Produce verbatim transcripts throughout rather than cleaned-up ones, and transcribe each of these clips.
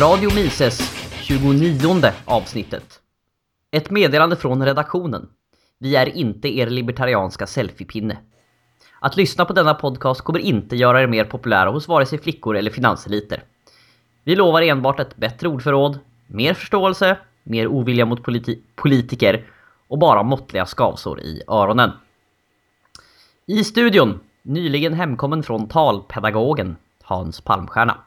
Radio Mises, tjugonionde avsnittet. Ett meddelande från redaktionen. Vi är inte er libertarianska selfiepinne. Att lyssna på denna podcast kommer inte göra er mer populära hos vare sig flickor eller finanseliter. Vi lovar enbart ett bättre ordförråd, mer förståelse, mer ovilja mot politi- politiker och bara måttliga skavsår i öronen. I studion, nyligen hemkommen från talpedagogen Hans Palmstierna.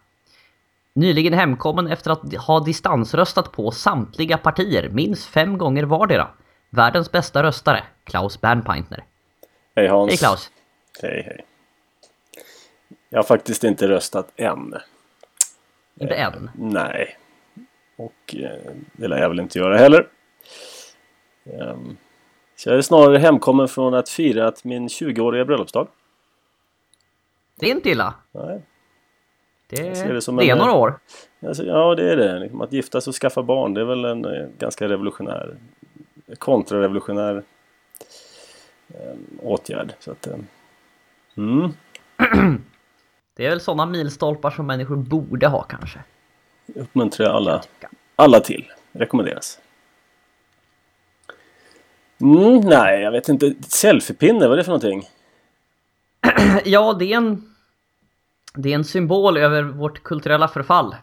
Nyligen hemkommen efter att ha distansröstat på samtliga partier, minst fem gånger vardera. Världens bästa röstare, Klaus Bernpeintner. Hej Hans. Hej Klaus. Hej hej. Jag har faktiskt inte röstat än. Inte eh, än? Nej. Och eh, det lär jag väl inte göra heller. Eh, så jag är snarare hemkommen från att fira att min tjugoåriga bröllopsdag. Det är inte illa. Nej. Det, det, det är en, några år. Alltså, ja, det är det. Att gifta sig och skaffa barn, det är väl en eh, ganska revolutionär, kontrarevolutionär eh, åtgärd. Så att, eh, mm. Det är väl sådana milstolpar som människor borde ha kanske. Uppmuntrar alla, alla till. Rekommenderas. Mm, nej, jag vet inte. Selfiepinne, vad är det för någonting? Ja, det är en... Det är en symbol över vårt kulturella förfall.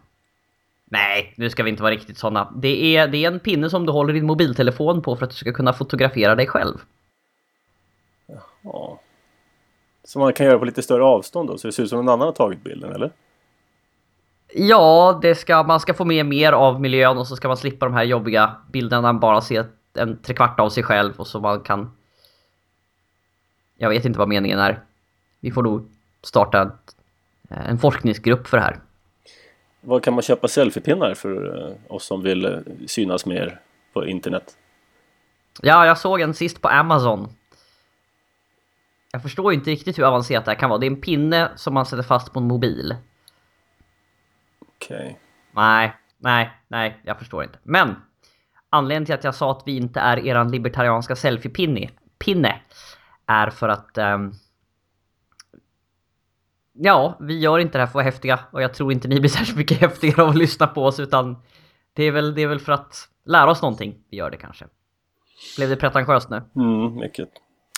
Nej, nu ska vi inte vara riktigt sådana. Det är, det är en pinne som du håller din mobiltelefon på för att du ska kunna fotografera dig själv. Jaha. Som man kan göra på lite större avstånd då, så det ser ut som någon annan har tagit bilden, eller? Ja, det ska, man ska få med mer av miljön och så ska man slippa de här jobbiga bilderna där man bara ser en trekvart av sig själv och så man kan... Jag vet inte vad meningen är. Vi får nog starta... Ett... En forskningsgrupp för det här. Vad kan man köpa selfiepinnar för oss som vill synas mer på internet? Ja, jag såg en sist på Amazon. Jag förstår inte riktigt hur avancerat det här kan vara. Det är en pinne som man sätter fast på en mobil. Okej. Okay. Nej, nej, nej, jag förstår inte. Men anledningen till att jag sa att vi inte är eran libertarianska selfiepinne pinne, är för att... Um, Ja, vi gör inte det här för att vara häftiga och jag tror inte ni blir särskilt mycket häftigare av att lyssna på oss, utan det är väl, det är väl för att lära oss någonting vi gör det kanske. Blev det pretentiöst nu? Mm, mycket.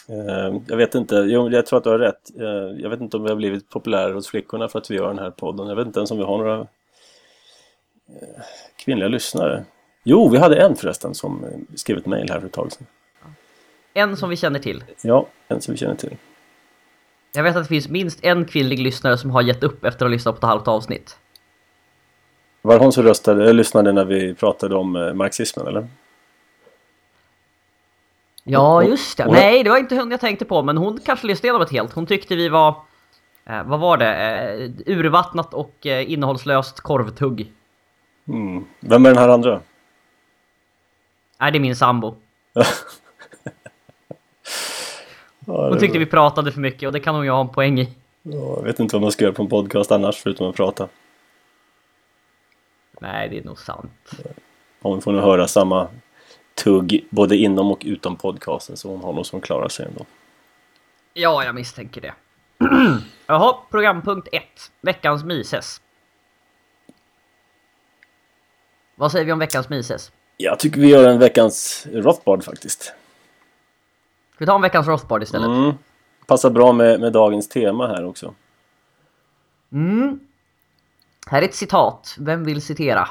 Eh, jag vet inte, jo, jag tror att du har rätt. Eh, jag vet inte om vi har blivit populära hos flickorna för att vi gör den här podden. Jag vet inte ens om vi har några eh, kvinnliga lyssnare. Jo, vi hade en förresten som skrev ett mejl här för ett tag sedan. En som vi känner till? Ja, en som vi känner till. Jag vet att det finns minst en kvinnlig lyssnare som har gett upp efter att ha lyssnat på ett halvt avsnitt. Var hon som röstade, lyssnade när vi pratade om marxismen, eller? Ja, just det. Hon... Nej, det var inte hon jag tänkte på, men hon kanske lyssnade om ett helt. Hon tyckte vi var, eh, vad var det, eh, urvattnat och eh, innehållslöst korvtugg. Mm. Vem är den här andra? Nej, det är min sambo. Hon tyckte vi pratade för mycket och det kan hon ju ha en poäng i. Jag vet inte vad man ska göra på en podcast annars förutom att prata. Nej, det är nog sant. Hon får nog höra samma tugg både inom och utom podcasten, så hon håller oss som klarar sig ändå. Ja, jag misstänker det. Jaha, programpunkt ett. Veckans Mises. Vad säger vi om veckans Mises? Jag tycker vi gör en veckans Rothbard faktiskt. Vi tar en veckans Rothbard istället. Mm. Passar bra med, med dagens tema här också. Mm. Här är ett citat. Vem vill citera?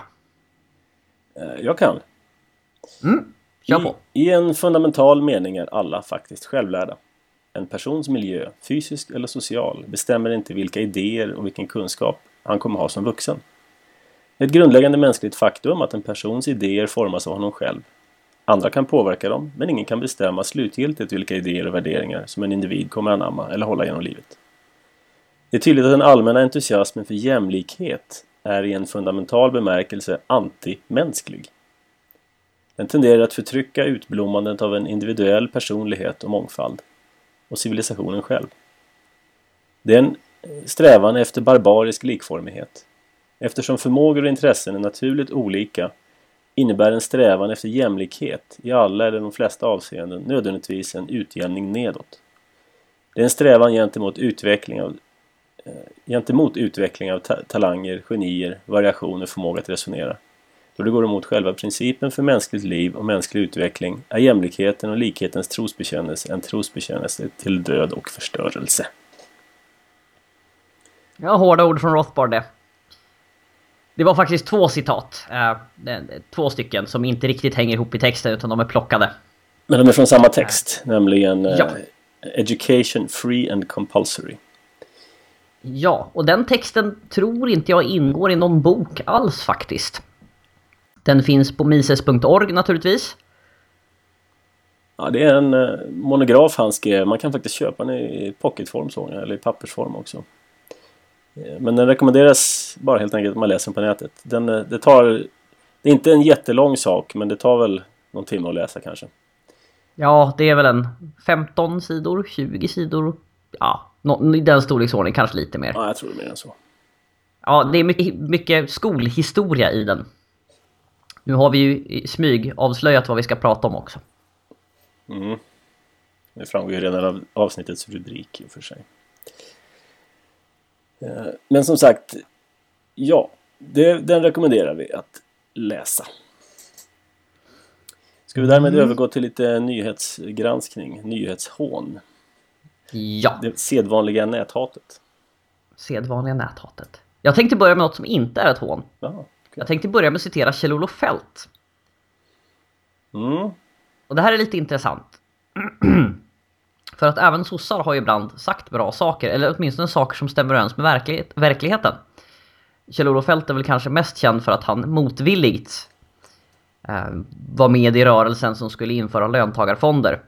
Jag kan. Mm. Kör på. I, I en fundamental mening är alla faktiskt självlärda. En persons miljö, fysisk eller social, bestämmer inte vilka idéer och vilken kunskap han kommer ha som vuxen. Ett grundläggande mänskligt faktum att en persons idéer formas av honom själv. Andra kan påverka dem, men ingen kan bestämma slutgiltigt vilka idéer och värderingar som en individ kommer anamma eller hålla genom livet. Det är tydligt att den allmänna entusiasmen för jämlikhet är i en fundamental bemärkelse antimänsklig. Den tenderar att förtrycka utblommandet av en individuell personlighet och mångfald och civilisationen själv. Det är en strävan efter barbarisk likformighet. Eftersom förmågor och intressen är naturligt olika innebär en strävan efter jämlikhet i alla eller de flesta avseenden nödvändigtvis en utjämning nedåt. Det är en strävan gentemot utveckling av gentemot utveckling av ta- talanger, genier, variationer, förmåga att resonera. Då det går emot själva principen för mänskligt liv och mänsklig utveckling är jämlikheten och likhetens trosbekännelse en trosbekännelse till död och förstörelse. Ja, hårda ord från Rothbard det. Det var faktiskt två citat, eh, två stycken som inte riktigt hänger ihop i texten utan de är plockade. Men de är från samma text, ja. nämligen eh, ja. Education free and compulsory. Ja, och den texten tror inte jag ingår i någon bok alls faktiskt. Den finns på mises punkt org naturligtvis. Ja, det är en eh, monograf han skrev. Man kan faktiskt köpa den i pocketform så, eller i pappersform också. Men den rekommenderas bara helt enkelt att man läser den på nätet. Den, det, tar, det är inte en jättelång sak, men det tar väl någon timme att läsa kanske. Ja, det är väl en femton sidor, tjugo sidor. Ja, nå, i den storleksordningen kanske lite mer. Ja, jag tror det mer än så. Ja, det är mycket, mycket skolhistoria i den. Nu har vi ju smyg avslöjat vad vi ska prata om också. Mm. Det framgår ju redan av avsnittets rubrik i och för sig. Men som sagt, ja, det, den rekommenderar vi att läsa. Ska vi därmed mm. övergå till lite nyhetsgranskning, nyhetshån. Ja. Det sedvanliga näthatet. Sedvanliga näthatet. Jag tänkte börja med något som inte är ett hån. Aha, okay. Jag tänkte börja med att citera Kjell-Olof Feldt. Mm. Och det här är lite intressant. För att även sossar har ju ibland sagt bra saker, eller åtminstone saker som stämmer överens med verklighet, verkligheten. Kjell-Olof Feldt är väl kanske mest känd för att han motvilligt eh, var med i rörelsen som skulle införa löntagarfonder.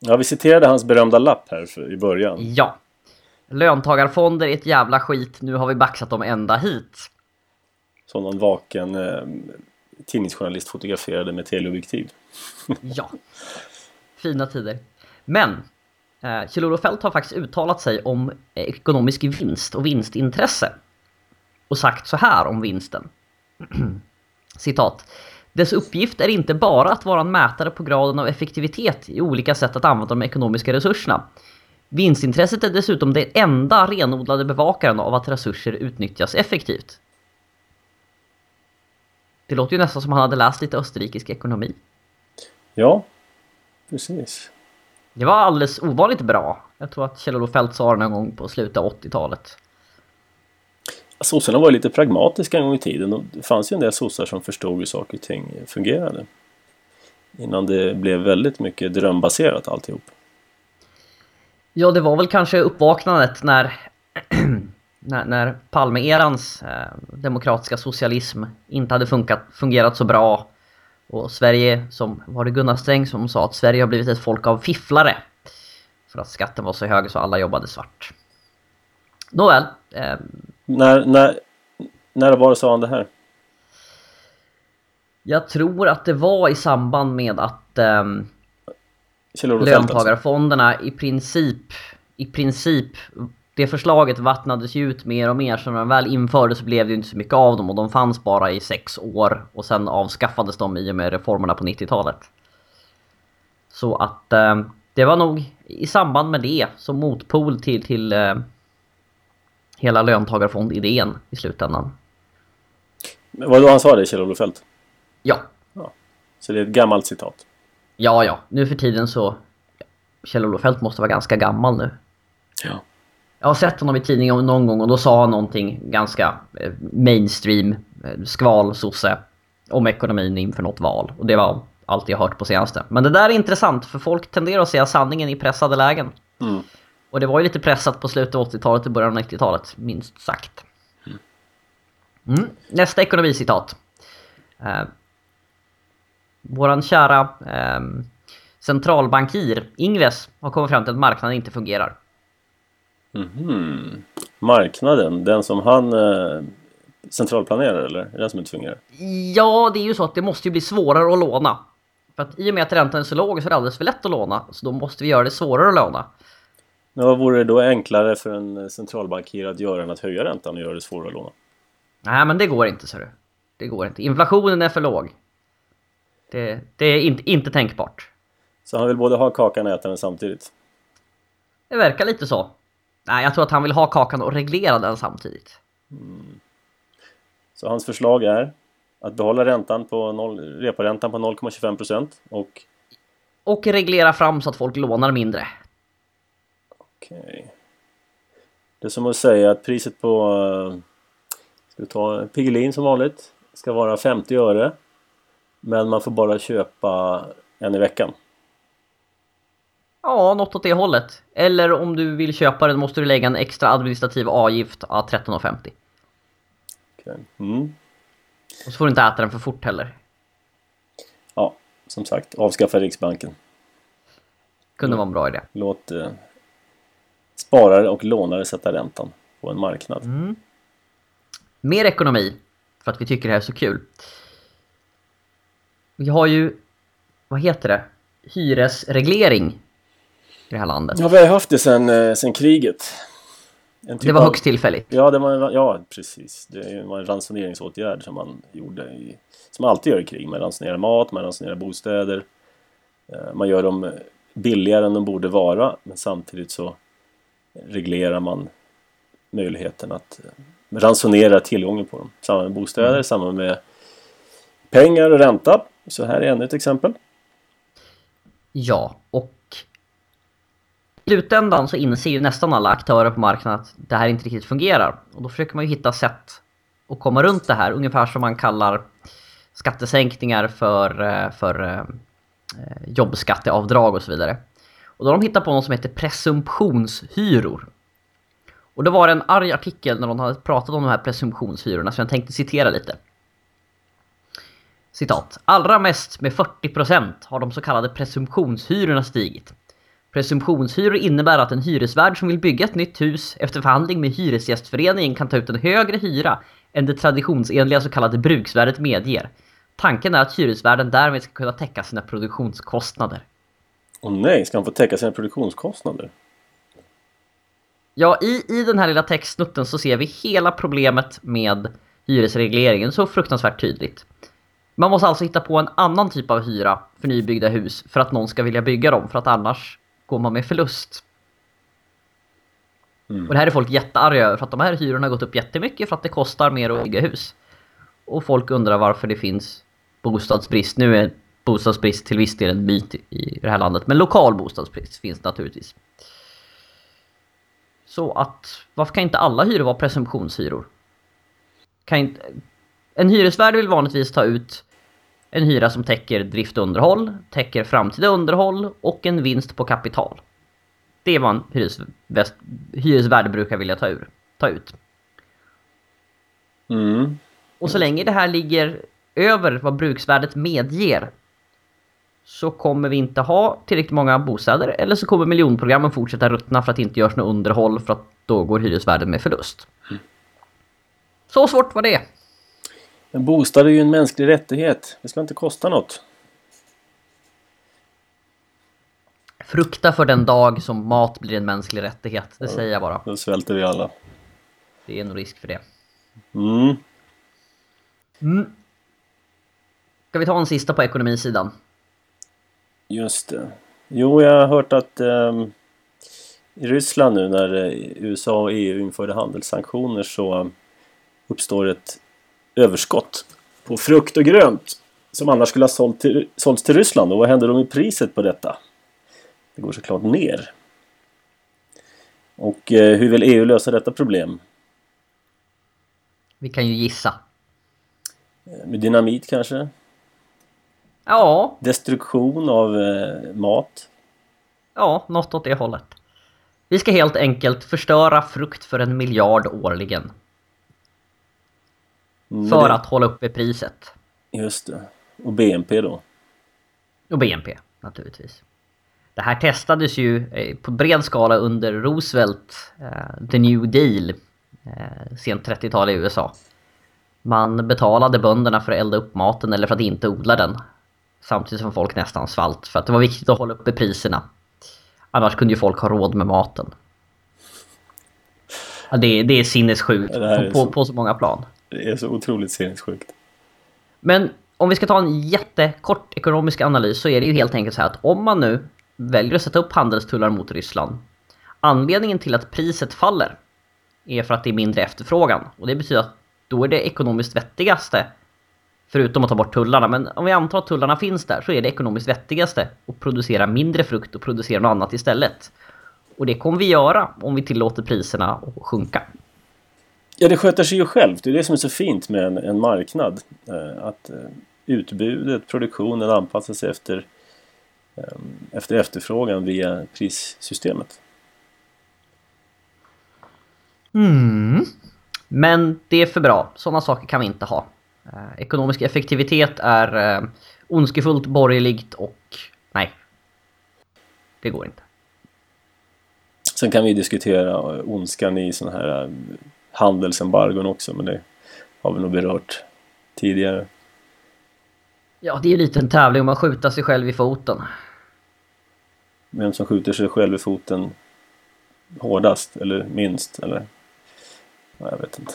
Ja, vi citerade hans berömda lapp här för, i början. Ja. Löntagarfonder är ett jävla skit, nu har vi baxat dem ända hit. Som någon vaken eh, tidningsjournalist fotograferade med teleobjektiv. Ja. Fina tider. Men eh, Kjell-Olof Feldt har faktiskt uttalat sig om ekonomisk vinst och vinstintresse. Och sagt så här om vinsten. Citat. Dess uppgift är inte bara att vara en mätare på graden av effektivitet i olika sätt att använda de ekonomiska resurserna. Vinstintresset är dessutom det enda renodlade bevakaren av att resurser utnyttjas effektivt. Det låter ju nästan som han hade läst lite österrikisk ekonomi. Ja, precis. Det var alldeles ovanligt bra. Jag tror att Kjell-Olof Feldt sa det någon gång på slutet av åttiotalet. Sossarna var lite pragmatiska en gång i tiden. Det fanns ju en del sossar som förstod hur saker och ting fungerade. Innan det blev väldigt mycket drömbaserat alltihop. Ja, det var väl kanske uppvaknandet när, när, när Palme-erans eh, demokratiska socialism inte hade funkat, fungerat så bra. Och Sverige, som var det Gunnar Sträng som sa att Sverige har blivit ett folk av fifflare. För att skatten var så hög så alla jobbade svart. Nåväl. Eh, när, när, när var det sa han det här? Jag tror att det var i samband med att eh, löntagarfonderna i princip, i princip, det förslaget vattnades ut mer och mer. Så när de väl infördes så blev det inte så mycket av dem. Och de fanns bara i sex år. Och sen avskaffades de i och med reformerna på nittiotalet. Så att eh, det var nog i samband med det som motpol till, till eh, hela löntagarfondidén i slutändan. Men vad då han sa det, Kjell-Olof Feldt? Ja. ja. Så det är ett gammalt citat? Ja, ja. Nu för tiden så... Kjell-Olof Feldt måste vara ganska gammal nu. Ja. Jag har sett honom i tidningen någon gång och då sa han någonting ganska mainstream, skvalsosse om ekonomin inför något val. Och det var allt jag hört på senaste. Men det där är intressant för folk tenderar att säga sanningen i pressade lägen. Mm. Och det var ju lite pressat på slutet av åttiotalet och början av nittiotalet, minst sagt. Mm. Nästa ekonomicitat. Eh, våran kära eh, centralbankir Ingves har kommit fram till att marknaden inte fungerar. Mm-hmm. Marknaden, den som han eh, centralplanerar, eller? Är den som inte fungerar? Ja, det är ju så att det måste ju bli svårare att låna. För att i och med att räntan är så låg så är det alldeles för lätt att låna. Så då måste vi göra det svårare att låna. Men vad vore det då enklare för en centralbankir att göra än att höja räntan och göra det svårare att låna? Nej, men det går inte, så du. Det går inte. Inflationen är för låg. Det, det är inte, inte tänkbart. Så han vill både ha kakan och äta den samtidigt? Det verkar lite så. Nej, jag tror att han vill ha kakan och reglera den samtidigt. Mm. Så hans förslag är att behålla räntan på noll, reporäntan på noll komma tjugofem procent och... och reglera fram så att folk lånar mindre. Okej. Okay. Det är som att säga att priset på... Ska vi ta Piggelin som vanligt? Ska vara femtio öre. Men man får bara köpa en i veckan. Ja, något åt det hållet. Eller om du vill köpa den måste du lägga en extra administrativ avgift av tretton femtio. Okay. Mm. Och så får du inte äta den för fort heller. Ja, som sagt, avskaffa Riksbanken. Kunde vara en bra idé. Låt eh, sparare och lånare sätta räntan på en marknad. Mm. Mer ekonomi, för att vi tycker det här är så kul. Vi har ju, vad heter det? Hyresreglering i det här landet. Ja, vi har haft det sen, sen kriget. Typ det var av... högst tillfälligt. Ja, det var, ja, precis. Det var en ransoneringsåtgärd som man gjorde i, som man alltid gör i krig. Man ransonerar mat, man ransonerar bostäder. Man gör dem billigare än de borde vara. Men samtidigt så reglerar man möjligheten att ransonera tillgången på dem. Samma med bostäder, mm. samma med pengar och ränta. Så här är ännu ett exempel. Ja, och i slutändan så inser ju nästan alla aktörer på marknaden att det här inte riktigt fungerar. Och då försöker man ju hitta sätt att komma runt det här. Ungefär som man kallar skattesänkningar för, för jobbskatteavdrag och så vidare. Och då har de hittat på något som heter presumtionshyror. Och det var en arg artikel när de hade pratat om de här presumtionshyrorna så jag tänkte citera lite. Citat. Allra mest med fyrtio procent har de så kallade presumtionshyrorna stigit. Presumtionshyror innebär att en hyresvärd som vill bygga ett nytt hus efter förhandling med hyresgästföreningen kan ta ut en högre hyra än det traditionsenliga så kallade bruksvärdet medger. Tanken är att hyresvärden därmed ska kunna täcka sina produktionskostnader. Åh nej, ska han få täcka sina produktionskostnader? Ja, i, i den här lilla textsnutten så ser vi hela problemet med hyresregleringen så fruktansvärt tydligt. Man måste alltså hitta på en annan typ av hyra för nybyggda hus för att någon ska vilja bygga dem, för att annars går man med förlust. Mm. Och det här är folk jättearga över, för att de här hyrorna har gått upp jättemycket för att det kostar mer att bygga hus. Och folk undrar varför det finns bostadsbrist. Nu är bostadsbrist till viss del en myt i det här landet, men lokal bostadsbrist finns naturligtvis. Så att varför kan inte alla hyror vara presumtionshyror? Kan inte... En hyresvärd vill vanligtvis ta ut en hyra som täcker drift och underhåll, täcker framtida underhåll och en vinst på kapital. Det är vad en hyresvärd, hyresvärd brukar vilja ta, ur, ta ut. Mm. Och så länge det här ligger över vad bruksvärdet medger så kommer vi inte ha tillräckligt många bostäder, eller så kommer miljonprogrammen fortsätta ruttna för att det inte görs något underhåll, för att då går hyresvärden med förlust. Mm. Så svårt var det. En bostad är ju en mänsklig rättighet. Det ska inte kosta något. Frukta för den dag som mat blir en mänsklig rättighet. Det ja, säger jag bara. Då svälter vi alla. Det är en risk för det. Mm. Mm. Ska vi ta en sista på ekonomisidan? Just det. Jo, jag har hört att um, i Ryssland nu när U S A och E U införde handelssanktioner så uppstår ett överskott på frukt och grönt som annars skulle ha sålt till, sålts till Ryssland. Och vad händer då med priset på detta? Det går såklart ner. Och eh, hur vill E U lösa detta problem? Vi kan ju gissa. Med dynamit kanske? Ja. Destruktion av eh, mat? Ja, något åt det hållet. Vi ska helt enkelt förstöra frukt för en miljard årligen. Mm, för det... att hålla uppe priset. Just det. Och B N P då? Och B N P, naturligtvis. Det här testades ju på bred skala under Roosevelt, uh, The New Deal, uh, sent trettiotalet i U S A. Man betalade bönderna för att elda upp maten eller för att inte odla den. Samtidigt som folk nästan svalt, för att det var viktigt att hålla uppe priserna. Annars kunde ju folk ha råd med maten. Ja, det, det är sinnessjukt det är på, så... på så många plan. Det är så otroligt sinnessjukt. Men om vi ska ta en jättekort ekonomisk analys så är det ju helt enkelt så här att om man nu väljer att sätta upp handelstullar mot Ryssland, Anledningen till att priset faller är för att det är mindre efterfrågan. Och det betyder att då är det ekonomiskt vettigaste, förutom att ta bort tullarna, men om vi antar att tullarna finns där, så är det ekonomiskt vettigaste att producera mindre frukt och producera något annat istället. Och det kommer vi göra om vi tillåter priserna att sjunka. Ja, det sköter sig ju självt. Det är det som är så fint med en, en marknad. Att utbudet, produktionen anpassas efter, efter efterfrågan via prissystemet. Mm. Men det är för bra. Sådana saker kan vi inte ha. Ekonomisk effektivitet är ondskefullt, borgerligt och nej. Det går inte. Sen kan vi diskutera ondskan i sådana här handelsembargon också, men det har vi nog berört tidigare. Ja, det är ju lite en tävling om man skjuter sig själv i foten. Vem som skjuter sig själv i foten hårdast eller minst, eller jag vet inte.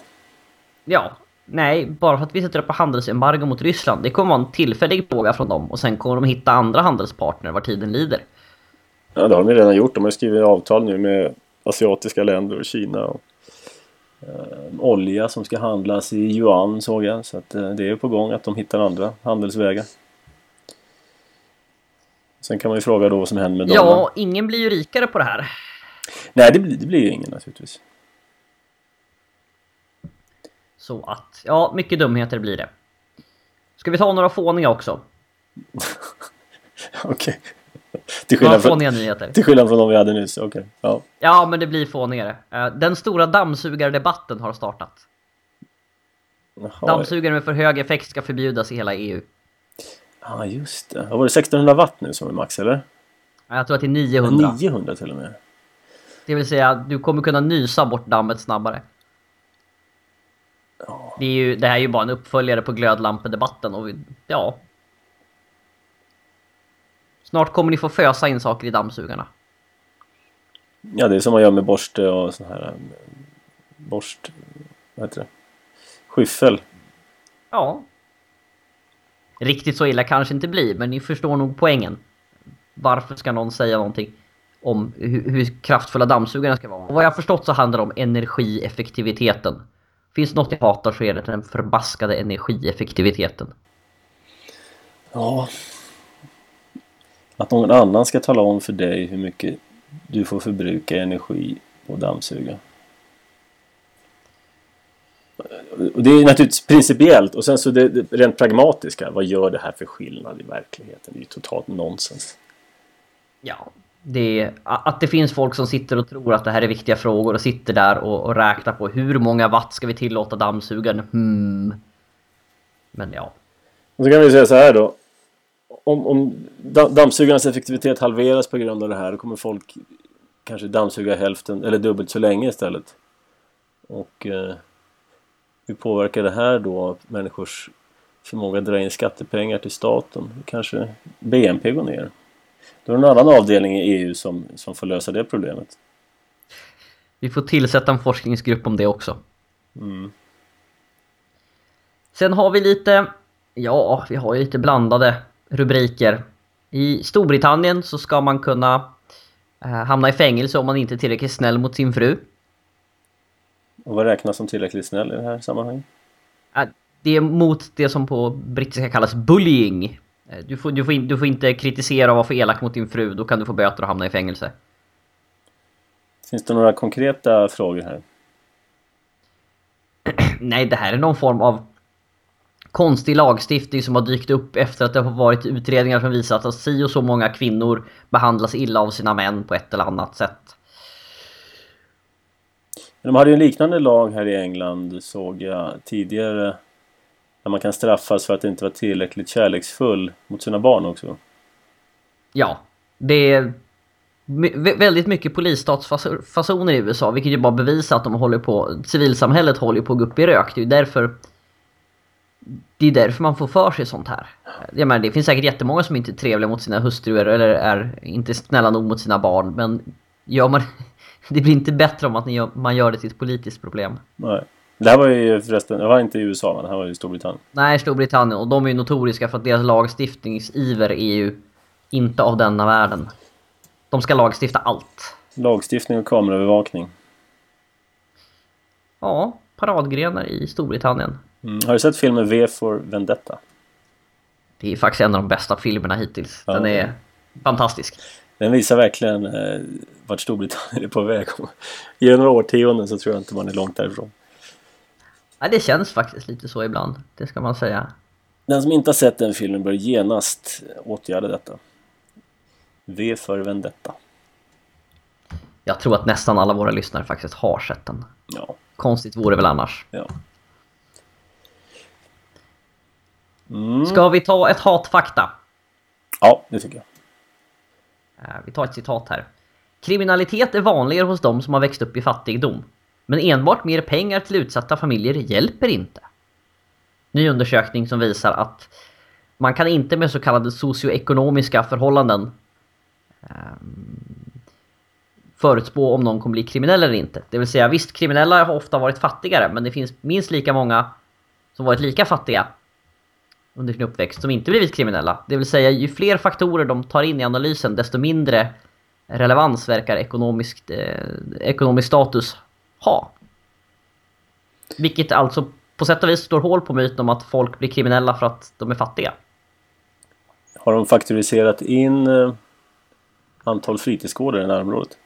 Ja, nej, bara för att vi sätter upp handelsembargo mot Ryssland, det kommer vara en tillfällig plåga från dem, och sen kommer de hitta andra handelspartner var tiden lider. Ja, det har de redan gjort. De har skrivit avtal nu med asiatiska länder och Kina och eh, olja som ska handlas i yuan, såg jag. Så att, eh, det är på gång att de hittar andra handelsvägar. Sen kan man ju fråga då vad som händer med dem. Ja, ingen blir ju rikare på det här. Nej, det blir, det blir ju ingen naturligtvis. Så att, ja, mycket dumheter blir det. Ska vi ta några fåningar också? Okej. Okay. Till skillnad, från, till skillnad från de vi hade nyss, okej. Okay. Ja. Ja, men det blir fånigare. Den stora dammsugardebatten har startat. Jaha. Dammsugare med för hög effekt ska förbjudas i hela E U. Ja, ah, just det. Var det sexton hundra watt nu som är max, eller? Jag tror att det är niohundra. niohundra till och med. Det vill säga, du kommer kunna nysa bort dammet snabbare. Ja. Det, är ju, det här är ju bara en uppföljare på glödlampedebatten. Och vi, ja... Snart kommer ni få fösa in saker i dammsugarna. Ja, det är som man gör med borste och sån här... Borst... Vad heter det? Skyffel. Ja. Riktigt så illa kanske inte blir, men ni förstår nog poängen. Varför ska någon säga någonting om hur, hur kraftfulla dammsugarna ska vara? Och vad jag har förstått så handlar det om energieffektiviteten. Finns något jag hatar så är det den förbaskade energieffektiviteten. Ja... Att någon annan ska tala om för dig hur mycket du får förbruka energi på dammsuga. Och det är naturligtvis principiellt. Och sen så det, det rent pragmatiska. Vad gör det här för skillnad i verkligheten? Det är ju totalt nonsens. Ja, det är, att det finns folk som sitter och tror att det här är viktiga frågor. Och sitter där och, och räknar på hur många watt ska vi tillåta dammsugaren? Hmm. Men ja. Och så kan vi säga så här då. Om, om dammsugarnas effektivitet halveras på grund av det här, då kommer folk kanske dammsuga hälften eller dubbelt så länge istället. Och eh, hur påverkar det här då människors förmåga att dra in skattepengar till staten? Kanske B N P går ner. Då är det en annan avdelning i E U som, som får lösa det problemet. Vi får tillsätta en forskningsgrupp om det också. Mm. Sen har vi lite, ja, vi har ju lite blandade rubriker. I Storbritannien så ska man kunna eh, hamna i fängelse om man inte är tillräckligt snäll mot sin fru. Och vad räknas som tillräckligt snäll i det här sammanhanget? Eh, det är mot det som på brittiska kallas bullying. Eh, du, får, du, får in, du får inte kritisera och vara för elak mot din fru. Då kan du få böter och hamna i fängelse. Finns det några konkreta frågor här? Nej, det här är någon form av konstig lagstiftning som har dykt upp efter att det har varit utredningar som visat att si och så många kvinnor behandlas illa av sina män på ett eller annat sätt. De hade ju en liknande lag här i England, såg jag tidigare, där man kan straffas för att inte vara tillräckligt kärleksfull mot sina barn också. Ja, det är väldigt mycket polisstatsfasoner i U S A, vilket ju bara bevisar att de håller på, civilsamhället håller på att gå upp i rök. Det är ju därför Det är därför man får för sig sånt här. Jag menar, det finns säkert jättemånga som inte är trevliga mot sina hustruer eller är inte snälla nog mot sina barn. Men ja, man, det blir inte bättre om att ni, man gör det till ett politiskt problem. Nej. Det här var ju förresten, det var inte i U S A, men det här var ju i Storbritannien. Nej, Storbritannien. Och de är ju notoriska för att deras lagstiftningsiver är ju inte av denna världen. De ska lagstifta allt. Lagstiftning och kameraövervakning. Ja, paradgrenar i Storbritannien. Mm. Har du sett filmen V for Vendetta? Det är faktiskt en av de bästa filmerna hittills. Ja. Den är fantastisk. Den visar verkligen eh, vart Storbritannien är på väg. I några årtionden så tror jag inte man är långt därifrån. Ja, det känns faktiskt lite så ibland. Det ska man säga. Den som inte har sett den filmen bör genast åtgärda detta. V för Vendetta. Jag tror att nästan alla våra lyssnare faktiskt har sett den. Ja. Konstigt vore det väl annars. Ja. Mm. Ska vi ta ett hatfakta? Ja, det tycker jag. Vi tar ett citat här. Kriminalitet är vanligare hos de som har växt upp i fattigdom. Men enbart mer pengar till utsatta familjer hjälper inte. Ny undersökning som visar att man kan inte med så kallade socioekonomiska förhållanden förutspå om någon kommer bli kriminell eller inte. Det vill säga, visst, kriminella har ofta varit fattigare, men det finns minst lika många som varit lika fattiga under sin uppväxt som inte blivit kriminella. Det vill säga, ju fler faktorer de tar in i analysen, desto mindre relevans verkar ekonomisk, eh, ekonomisk status ha. Vilket alltså på sätt och vis står hål på myten om att folk blir kriminella för att de är fattiga. Har de faktoriserat in eh, antal fritidsgårdar i närområdet?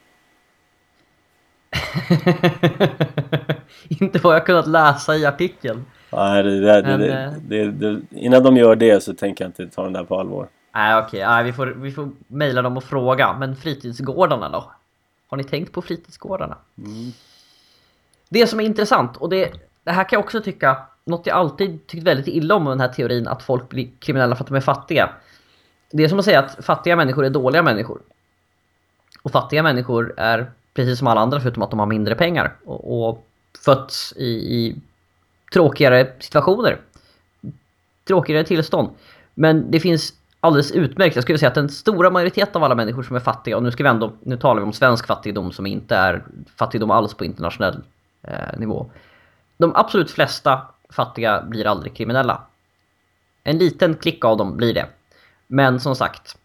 Inte vad jag kunnat läsa i artikeln. Nej, det, det, Men, det, det, det, innan de gör det så tänker jag inte ta den där på allvar. Nej, okej, nej, vi får, vi får mejla dem och fråga. Men fritidsgårdarna då? Har ni tänkt på fritidsgårdarna? Mm. Det som är intressant, och det, det här kan jag också tycka, något jag alltid tyckt väldigt illa om med den här teorin att folk blir kriminella för att de är fattiga. Det är som att säga att fattiga människor är dåliga människor. Och fattiga människor är precis som alla andra förutom att de har mindre pengar. Och, och fötts i... i tråkigare situationer, tråkigare tillstånd. Men det finns alldeles utmärkt, jag skulle säga att den stora majoriteten av alla människor som är fattiga, och nu ska vi ändå, nu talar vi om svensk fattigdom som inte är fattigdom alls på internationell eh, nivå. De absolut flesta fattiga blir aldrig kriminella. En liten klick av dem blir det. Men som sagt,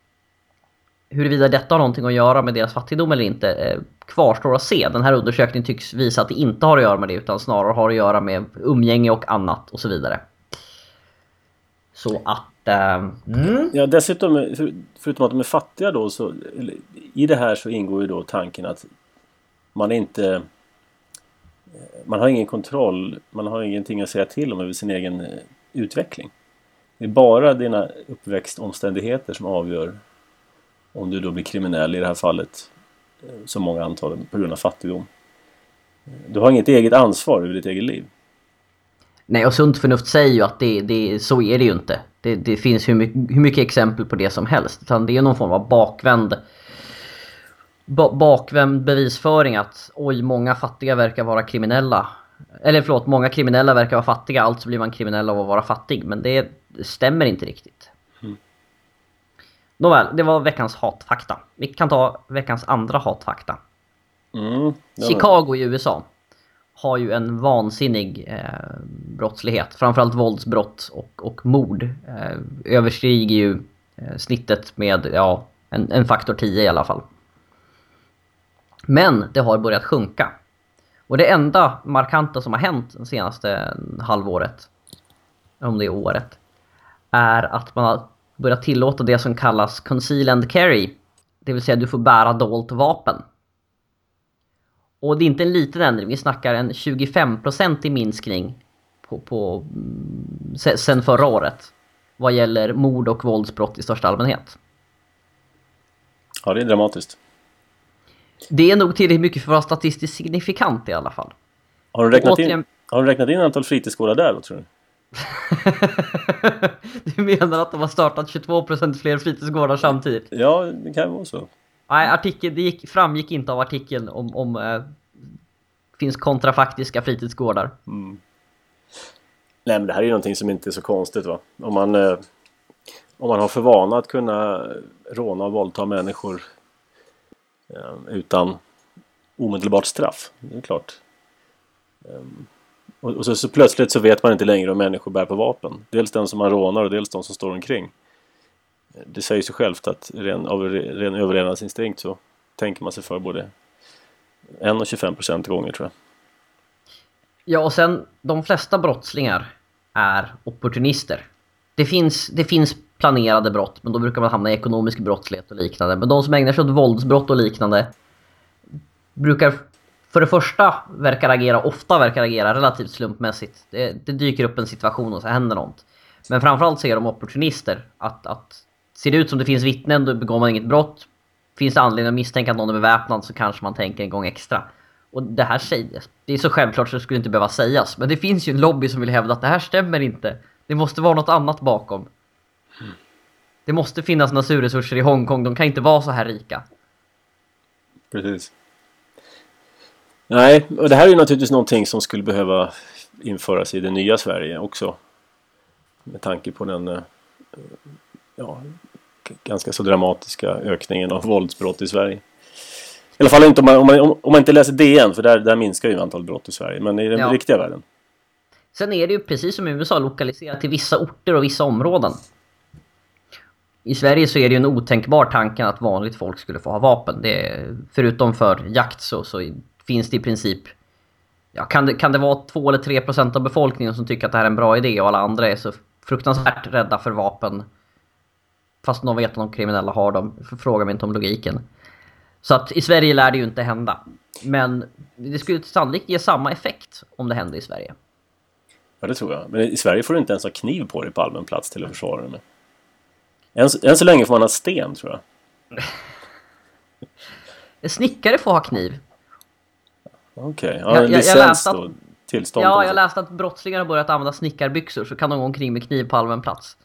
huruvida detta har någonting att göra med deras fattigdom eller inte eh, kvarstår att se. Den här undersökningen tycks visa att det inte har att göra med det, utan snarare har att göra med umgänge och annat och så vidare. Så att... Eh, mm. Ja, dessutom, förutom att de är fattiga då, så i det här så ingår ju då tanken att man inte... Man har ingen kontroll, man har ingenting att säga till om över sin egen utveckling. Det är bara dina uppväxtomständigheter som avgör om du då blir kriminell i det här fallet, som många antar på grund av fattigdom. Du har inget eget ansvar över ditt eget liv. Nej, och sunt förnuft säger ju att det, det, så är det ju inte. Det, det finns hur mycket, hur mycket exempel på det som helst. Utan det är någon form av bakvänd, ba, bakvänd bevisföring att oj, många fattiga verkar vara kriminella. Eller förlåt, många kriminella verkar vara fattiga, alltså blir man kriminell av att vara fattig. Men det stämmer inte riktigt. Nåväl, det var veckans hatfakta. Vi kan ta veckans andra hatfakta. Mm, Chicago i U S A har ju en vansinnig eh, brottslighet. Framförallt våldsbrott och, och mord. Eh, överstiger ju eh, snittet med ja, en, en faktor tio i alla fall. Men det har börjat sjunka. Och det enda markanta som har hänt det senaste halvåret, om det är året, är att man har börja tillåta det som kallas conceal and carry. Det vill säga att du får bära dolt vapen. Och det är inte en liten ändring. Vi snackar en tjugofem procent i minskning på, på, sen förra året. Vad gäller mord och våldsbrott i största allmänhet. Ja, det är dramatiskt. Det är nog tillräckligt mycket för att vara statistiskt signifikant i alla fall. Har du räknat, återigen... in, har du räknat in antal fritidsgårdar där då, tror du? Du menar att de har startat tjugotvå procent fler fritidsgårdar samtidigt? Ja, det kan vara så. Nej, artikeln, det gick, framgick inte av artikeln om, om eh, finns kontrafaktiska fritidsgårdar. Mm. Nej, men det här är ju någonting som inte är så konstigt, va? Om man, eh, om man har för vana att kunna råna och våldta människor eh, utan omedelbart straff, det är klart. Eh, Och så, så plötsligt så vet man inte längre om människor bär på vapen. Dels den som man rånar och dels de som står omkring. Det säger sig självt att ren, av ren överlevnadsinstinkt så tänker man sig för både en komma tjugofem procent gånger tror jag. Ja, och sen de flesta brottslingar är opportunister. Det finns, det finns planerade brott, men då brukar man hamna i ekonomisk brottslighet och liknande. Men de som ägnar sig åt våldsbrott och liknande brukar för det första verkar agera, ofta verkar agera relativt slumpmässigt. Det, det dyker upp en situation och så händer något. Men framförallt ser de opportunister. Att, att ser det ut som det finns vittnen, då begår man inget brott. Finns det anledning att misstänka att någon är beväpnad, så kanske man tänker en gång extra. Och det här sägs. Det är så självklart så det skulle inte behöva sägas. Men det finns ju en lobby som vill hävda att det här stämmer inte. Det måste vara något annat bakom. Mm. Det måste finnas naturresurser i Hongkong. De kan inte vara så här rika. Precis. Nej, och det här är ju naturligtvis någonting som skulle behöva införas i det nya Sverige också. Med tanke på den ja, ganska så dramatiska ökningen av våldsbrott i Sverige. I alla fall inte om man, om man, om man inte läser D N, för där, där minskar ju antalet brott i Sverige. Men i den ja. riktiga världen. Sen är det ju precis som i U S A lokaliserat till vissa orter och vissa områden. I Sverige så är det ju en otänkbar tanken att vanligt folk skulle få ha vapen. Det är, förutom för jakt så, så finns det i princip... Ja, kan, det, kan det vara två eller tre procent av befolkningen som tycker att det här är en bra idé och alla andra är så fruktansvärt rädda för vapen. Fast de vet att de kriminella har dem. Frågar mig inte om logiken. Så att i Sverige lär det ju inte hända. Men det skulle sannolikt ge samma effekt om det hände i Sverige. Ja, det tror jag. Men i Sverige får du inte ens ha kniv på dig på allmän plats till att försvara dig med. Än, än så länge får man ha sten, tror jag. En snickare får ha kniv. Okej, okay. Ja, jag, licens jag läste att, då, tillstånd. Ja, jag läste att brottslingar har börjat använda snickarbyxor, så kan de gå omkring med kniv på allmän plats.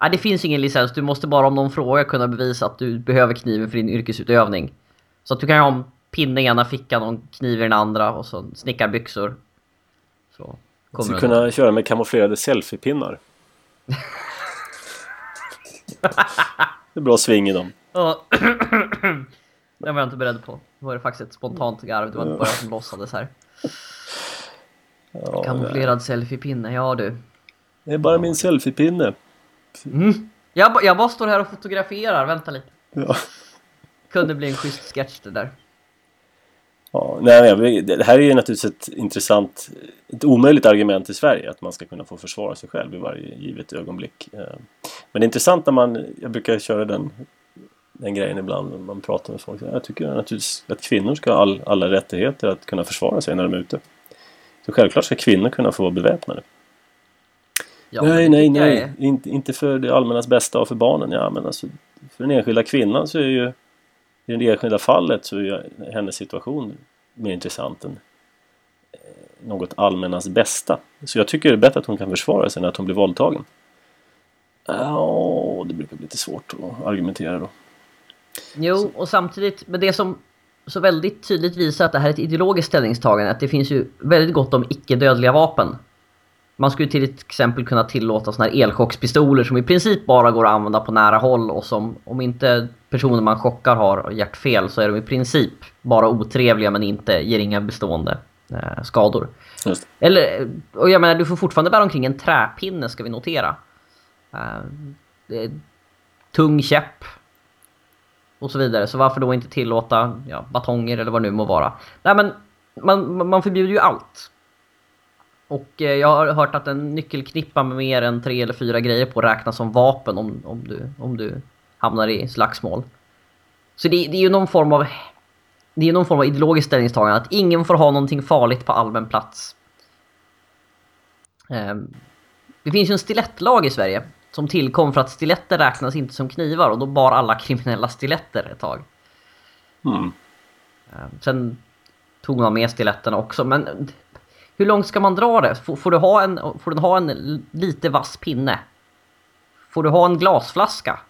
Nej, det finns ingen licens. Du måste bara om någon fråga kunna bevisa att du behöver kniven för din yrkesutövning. Så att du kan ha en pinne i ena fickan och en kniv i den andra och så snickarbyxor. Så du ska kunna köra med kamouflerade selfiepinnar. Det är bra sving i dem. Det var jag inte beredd på. Det var faktiskt ett spontant garv. Det var inte bara som låtsades här. Ja, kamouflerad selfiepinne, ja du. Det är bara ja. min selfiepinne. Mm. Jag, jag bara står här och fotograferar. Vänta lite. Ja. Kunde bli en schysst sketch det där. Ja, nej, nej, det här är ju naturligtvis ett intressant, ett omöjligt argument i Sverige att man ska kunna få försvara sig själv i varje givet ögonblick. Men det är intressant när man, jag brukar köra den den grejen ibland när man pratar med folk. Jag tycker naturligtvis att kvinnor ska ha all, alla rättigheter att kunna försvara sig när de är ute. Så självklart ska kvinnor kunna få vara beväpnade. Ja, nej, nej, nej. Inte, inte för det allmännas bästa och för barnen. Ja, men alltså, för den enskilda kvinnan så är ju i det enskilda fallet så är hennes situation mer intressant än något allmännas bästa. Så jag tycker det är bättre att hon kan försvara sig när hon blir våldtagen. Ja, det brukar bli lite svårt att argumentera då. Jo, och samtidigt, men det som så väldigt tydligt visar att det här är ett ideologiskt ställningstagande, att det finns ju väldigt gott om icke-dödliga vapen. Man skulle till exempel kunna tillåta såna här elchockspistoler som i princip bara går att använda på nära håll och som, om inte personer man chockar har hjärtfel, så är de i princip bara otrevliga men inte ger inga bestående eh, skador. Just. Eller, och jag menar, du får fortfarande bära omkring en träpinne, ska vi notera. Eh, det är tung käpp och så vidare. Så varför då inte tillåta ja, batonger eller vad det nu må vara? Nej, men man, man förbjuder ju allt. Och jag har hört att en nyckelknippa med mer än tre eller fyra grejer på räknas som vapen om, om, du, om du hamnar i slagsmål. Så det, det är ju någon form av det är någon form av ideologiskt ställningstagande att ingen får ha någonting farligt på allmän plats. Det finns ju en stilettlag i Sverige som tillkom för att stiletter räknas inte som knivar, och då bar alla kriminella stiletter ett tag. Mm. Sen tog man med stiletterna också, men... Hur långt ska man dra det? Får, får, du ha en, får du ha en lite vass pinne? Får du ha en glasflaska?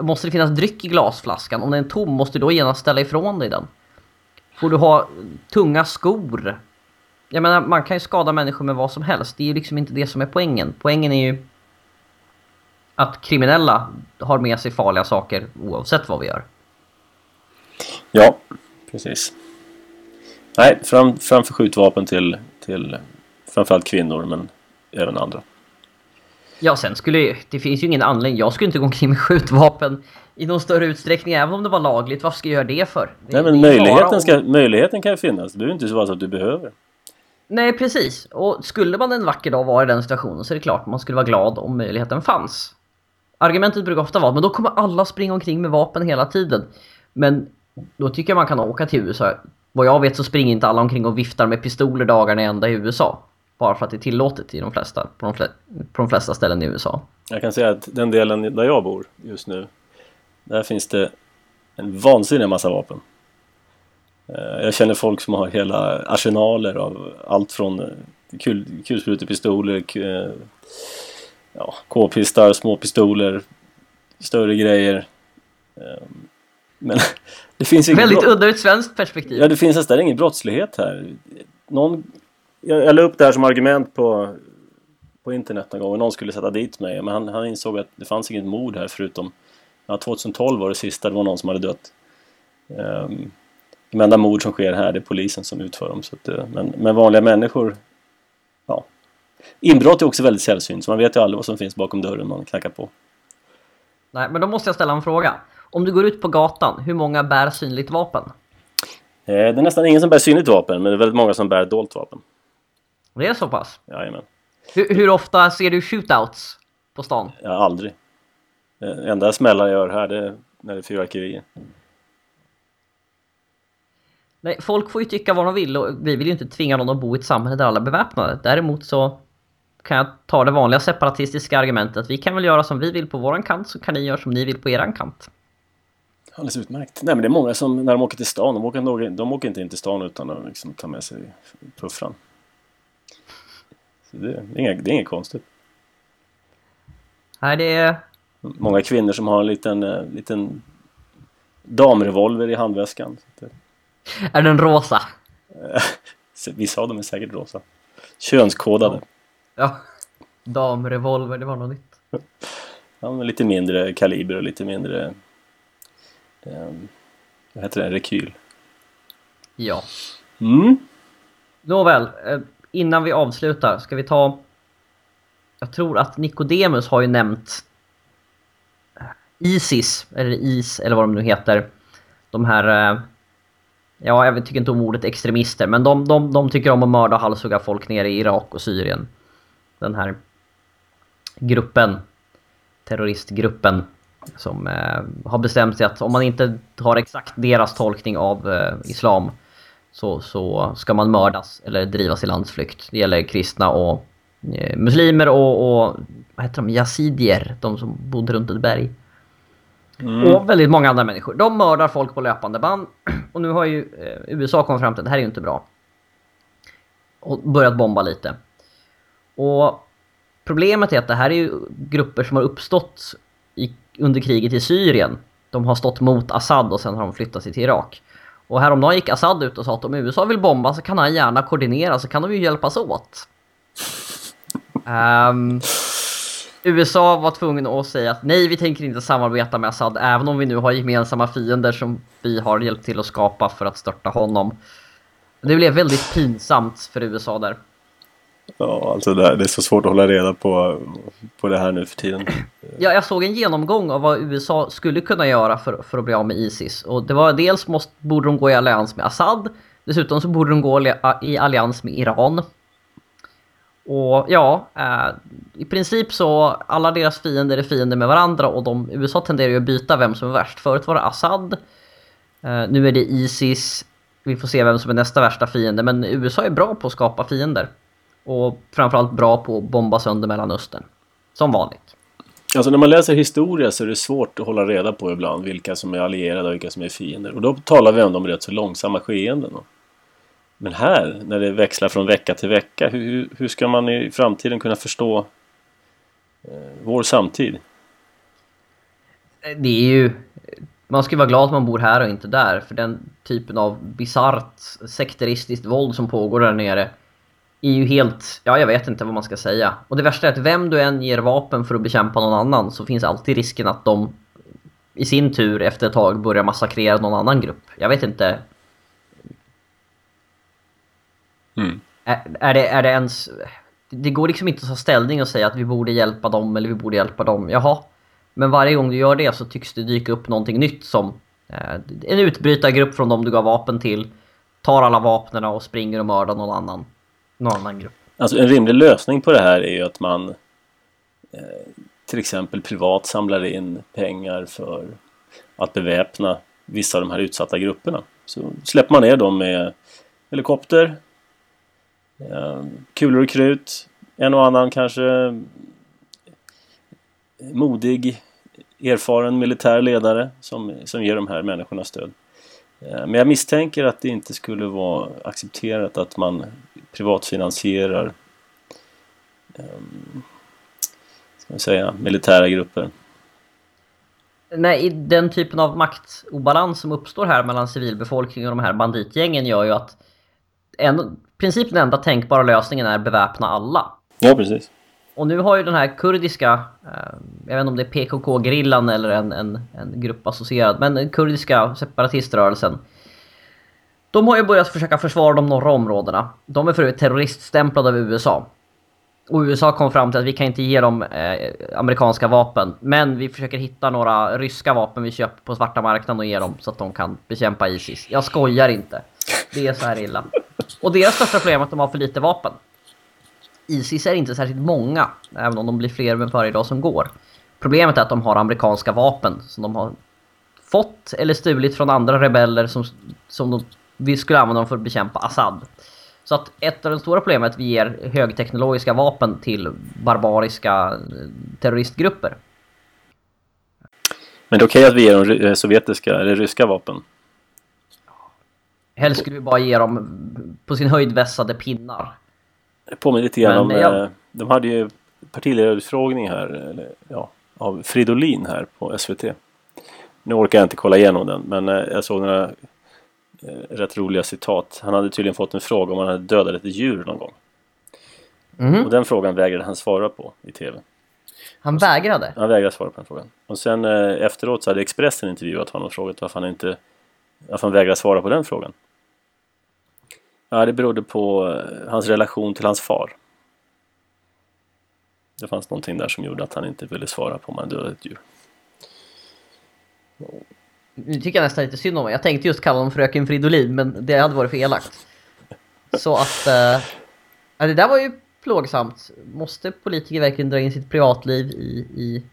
Måste det finnas dryck i glasflaskan? Om den är tom måste du då genast ställa ifrån dig den. Får du ha tunga skor? Jag menar, man kan ju skada människor med vad som helst. Det är ju liksom inte det som är poängen. Poängen är ju att kriminella har med sig farliga saker oavsett vad vi gör. Ja, precis. Nej, fram, framför skjutvapen till, till framförallt kvinnor men även andra. Ja, sen skulle, det finns ju ingen anledning, jag skulle inte gå omkring med skjutvapen i någon större utsträckning, även om det var lagligt. Varför ska jag göra det för? Det, Nej, men möjligheten, om... ska, möjligheten kan ju finnas, det är ju inte så att du behöver. Nej, precis. Och skulle man en vacker dag vara i den situationen så är det klart man skulle vara glad om möjligheten fanns. Argumentet brukar ofta vara, men då kommer alla springa omkring med vapen hela tiden. Men då tycker jag man kan åka till U S A. Vad jag vet så springer inte alla omkring och viftar med pistoler dagarna ända i U S A. Bara för att det är tillåtet i de flesta, på, de flesta, på de flesta ställen i U S A. Jag kan säga att den delen där jag bor just nu, där finns det en vansinnig massa vapen. Jag känner folk som har hela arsenaler av allt från kul, kulsprutepistoler, k- ja, k-pistar, små pistoler, större grejer. Men det finns ingen väldigt brott- under ett svenskt perspektiv. Ja, det finns nästan ingen brottslighet här. Någon... Jag, jag la upp det här som argument på, på internet en gång och någon skulle sätta dit mig. Men han, han insåg att det fanns inget mord här förutom... Ja, tjugohundratolv var det sista, det var någon som hade dött. Um, de enda mord som sker här, det är polisen som utför dem. Så att, men, men vanliga människor... Ja. Inbrott är också väldigt sällsynt, så man vet ju aldrig vad som finns bakom dörren man knackar på. Nej, men då måste jag ställa en fråga. Om du går ut på gatan, hur många bär synligt vapen? Eh, det är nästan ingen som bär synligt vapen, men det är väldigt många som bär dolt vapen. Det är så pass? Jajamän. Hur, hur ofta ser du shootouts på stan? Ja, aldrig. Det enda smällar jag gör här det är när det är fyrverkerier. Nej, folk får ju tycka vad de vill och vi vill ju inte tvinga någon att bo i ett samhälle där alla är beväpnade. Däremot så kan jag ta det vanliga separatistiska argumentet att vi kan väl göra som vi vill på våran kant så kan ni göra som ni vill på eran kant. Alldeles utmärkt. Nej, men det är många som när de åker till stan, de åker, de åker inte in till stan utan att liksom ta med sig puffran. Så det, det, är inga, det är inget konstigt. Nej, det är... Många kvinnor som har en liten, liten damrevolver i handväskan. Är den rosa? Vissa av dem är säkert rosa. Könskodade. Ja, damrevolver, det var något nytt. Ja, men lite mindre kaliber och lite mindre... Um, vad heter det? Rekyl. Ja. Mm. Nåväl, innan vi avslutar ska vi ta... Jag tror att Nicodemus har ju nämnt... ISIS, eller IS, eller vad de nu heter. De här, ja, jag tycker inte om ordet extremister, men de, de, de tycker om att mörda och halshugga folk nere i Irak och Syrien. Den här gruppen, terroristgruppen, som eh, har bestämt sig att om man inte har exakt deras tolkning av eh, islam så, så ska man mördas eller drivas i landsflykt. Det gäller kristna och eh, muslimer och, och vad heter de, yazidier, de som bodde runt ett berg. Mm. Och väldigt många andra människor. De mördar folk på löpande band. Och nu har ju eh, U S A kommit fram till att det här är ju inte bra. Och börjat bomba lite. Och problemet är att det här är ju grupper som har uppstått i, under kriget i Syrien. De har stått mot Assad och sen har de flyttat sig till Irak. Och häromdagen gick Assad ut och sa att om U S A vill bomba så kan han gärna koordinera. Så kan de ju hjälpas åt. Ehm... Um, U S A var tvungen att säga att nej, vi tänker inte samarbeta med Assad även om vi nu har gemensamma fiender som vi har hjälpt till att skapa för att störta honom. Det blev väldigt pinsamt för U S A där. Ja, alltså det är så svårt att hålla reda på, på det här nu för tiden. Ja, jag såg en genomgång av vad U S A skulle kunna göra för, för att bli av med ISIS. Och det var dels måste, borde de gå i allians med Assad, dessutom så borde de gå i allians med Iran. Och ja, eh, i princip så alla deras fiender är fiender med varandra och de, U S A tenderar ju att byta vem som är värst. Förut var det Assad, eh, nu är det ISIS, vi får se vem som är nästa värsta fiende. Men U S A är bra på att skapa fiender och framförallt bra på att bomba sönder Mellanöstern, som vanligt. Alltså när man läser historia så är det svårt att hålla reda på ibland vilka som är allierade och vilka som är fiender. Och då talar vi ändå om rätt så långsamma skeenden då. Men här, när det växlar från vecka till vecka, hur, hur ska man i framtiden kunna förstå eh, vår samtid? Det är ju... Man ska vara glad att man bor här och inte där. För den typen av bizarrt, sekteristiskt våld som pågår där nere är ju helt... Ja, jag vet inte vad man ska säga. Och det värsta är att vem du än ger vapen för att bekämpa någon annan så finns alltid risken att de i sin tur efter ett tag börjar massakrera någon annan grupp. Jag vet inte... Mm. Är, är, det, är det ens det går liksom inte att ta ställning och säga att vi borde hjälpa dem eller vi borde hjälpa dem. Jaha. Men varje gång du gör det så tycks det dyka upp någonting nytt som eh, en utbrytargrupp från dem du gav vapen till tar alla vapnen och springer och mördar någon annan, någon annan grupp. Alltså en rimlig lösning på det här är ju att man eh, till exempel privat samlar in pengar för att beväpna vissa av de här utsatta grupperna. Så släpper man ner dem med helikopter, eh, kulor och krut, en och annan kanske modig, erfaren militär ledare som, som ger de här människorna stöd. Men jag misstänker att det inte skulle vara accepterat att man privatfinansierar ska man säga, militära grupper. Nej, den typen av maktobalans som uppstår här mellan civilbefolkningen och de här banditgängen gör ju att en, princip den enda tänkbara lösningen är beväpna alla. Ja, precis. Och nu har ju den här kurdiska, jag vet inte om det är P K K-grillan eller en, en, en grupp associerad, men den kurdiska separatiströrelsen. De har ju börjat försöka försvara de norra områdena. De är för övrigt terroriststämplade av U S A. Och U S A kom fram till att vi kan inte ge dem eh, amerikanska vapen, men vi försöker hitta några ryska vapen vi köper på svarta marknaden och ge dem så att de kan bekämpa ISIS. Jag skojar inte. Det är så här illa. Och deras största problem är att de har för lite vapen. ISIS är inte särskilt många, även om de blir fler än varje dag som går. Problemet är att de har amerikanska vapen som de har fått eller stulit från andra rebeller som, som de, vi skulle använda dem för att bekämpa Assad. Så att ett av de stora problemen är att vi ger högteknologiska vapen till barbariska terroristgrupper. Men det är okej att vi ger dem sovjetiska eller ryska vapen? Helst skulle vi bara ge dem på sin höjd vässade pinnar. Jag påminner lite grann om, jag... de hade ju partiledarutfrågning här eller, ja, av Fridolin här på S V T. Nu orkar jag inte kolla igenom den, men jag såg några rätt roliga citat. Han hade tydligen fått en fråga om han hade dödat ett djur någon gång. Mm-hmm. Och den frågan vägrade han svara på i tv. Han sen, vägrade? Han vägrade svara på den frågan. Och sen efteråt så hade Expressen intervjuat honom och frågat varför han, inte, varför han vägrade svara på den frågan. Ja, det berodde på hans relation till hans far. Det fanns någonting där som gjorde att han inte ville svara på om han dödade ett djur. Nu tycker jag nästan lite synd om mig. Jag tänkte just kalla honom fröken Fridolin, men det hade varit för elakt. Så att... Äh, det där var ju plågsamt. Måste politiker verkligen dra in sitt privatliv i... i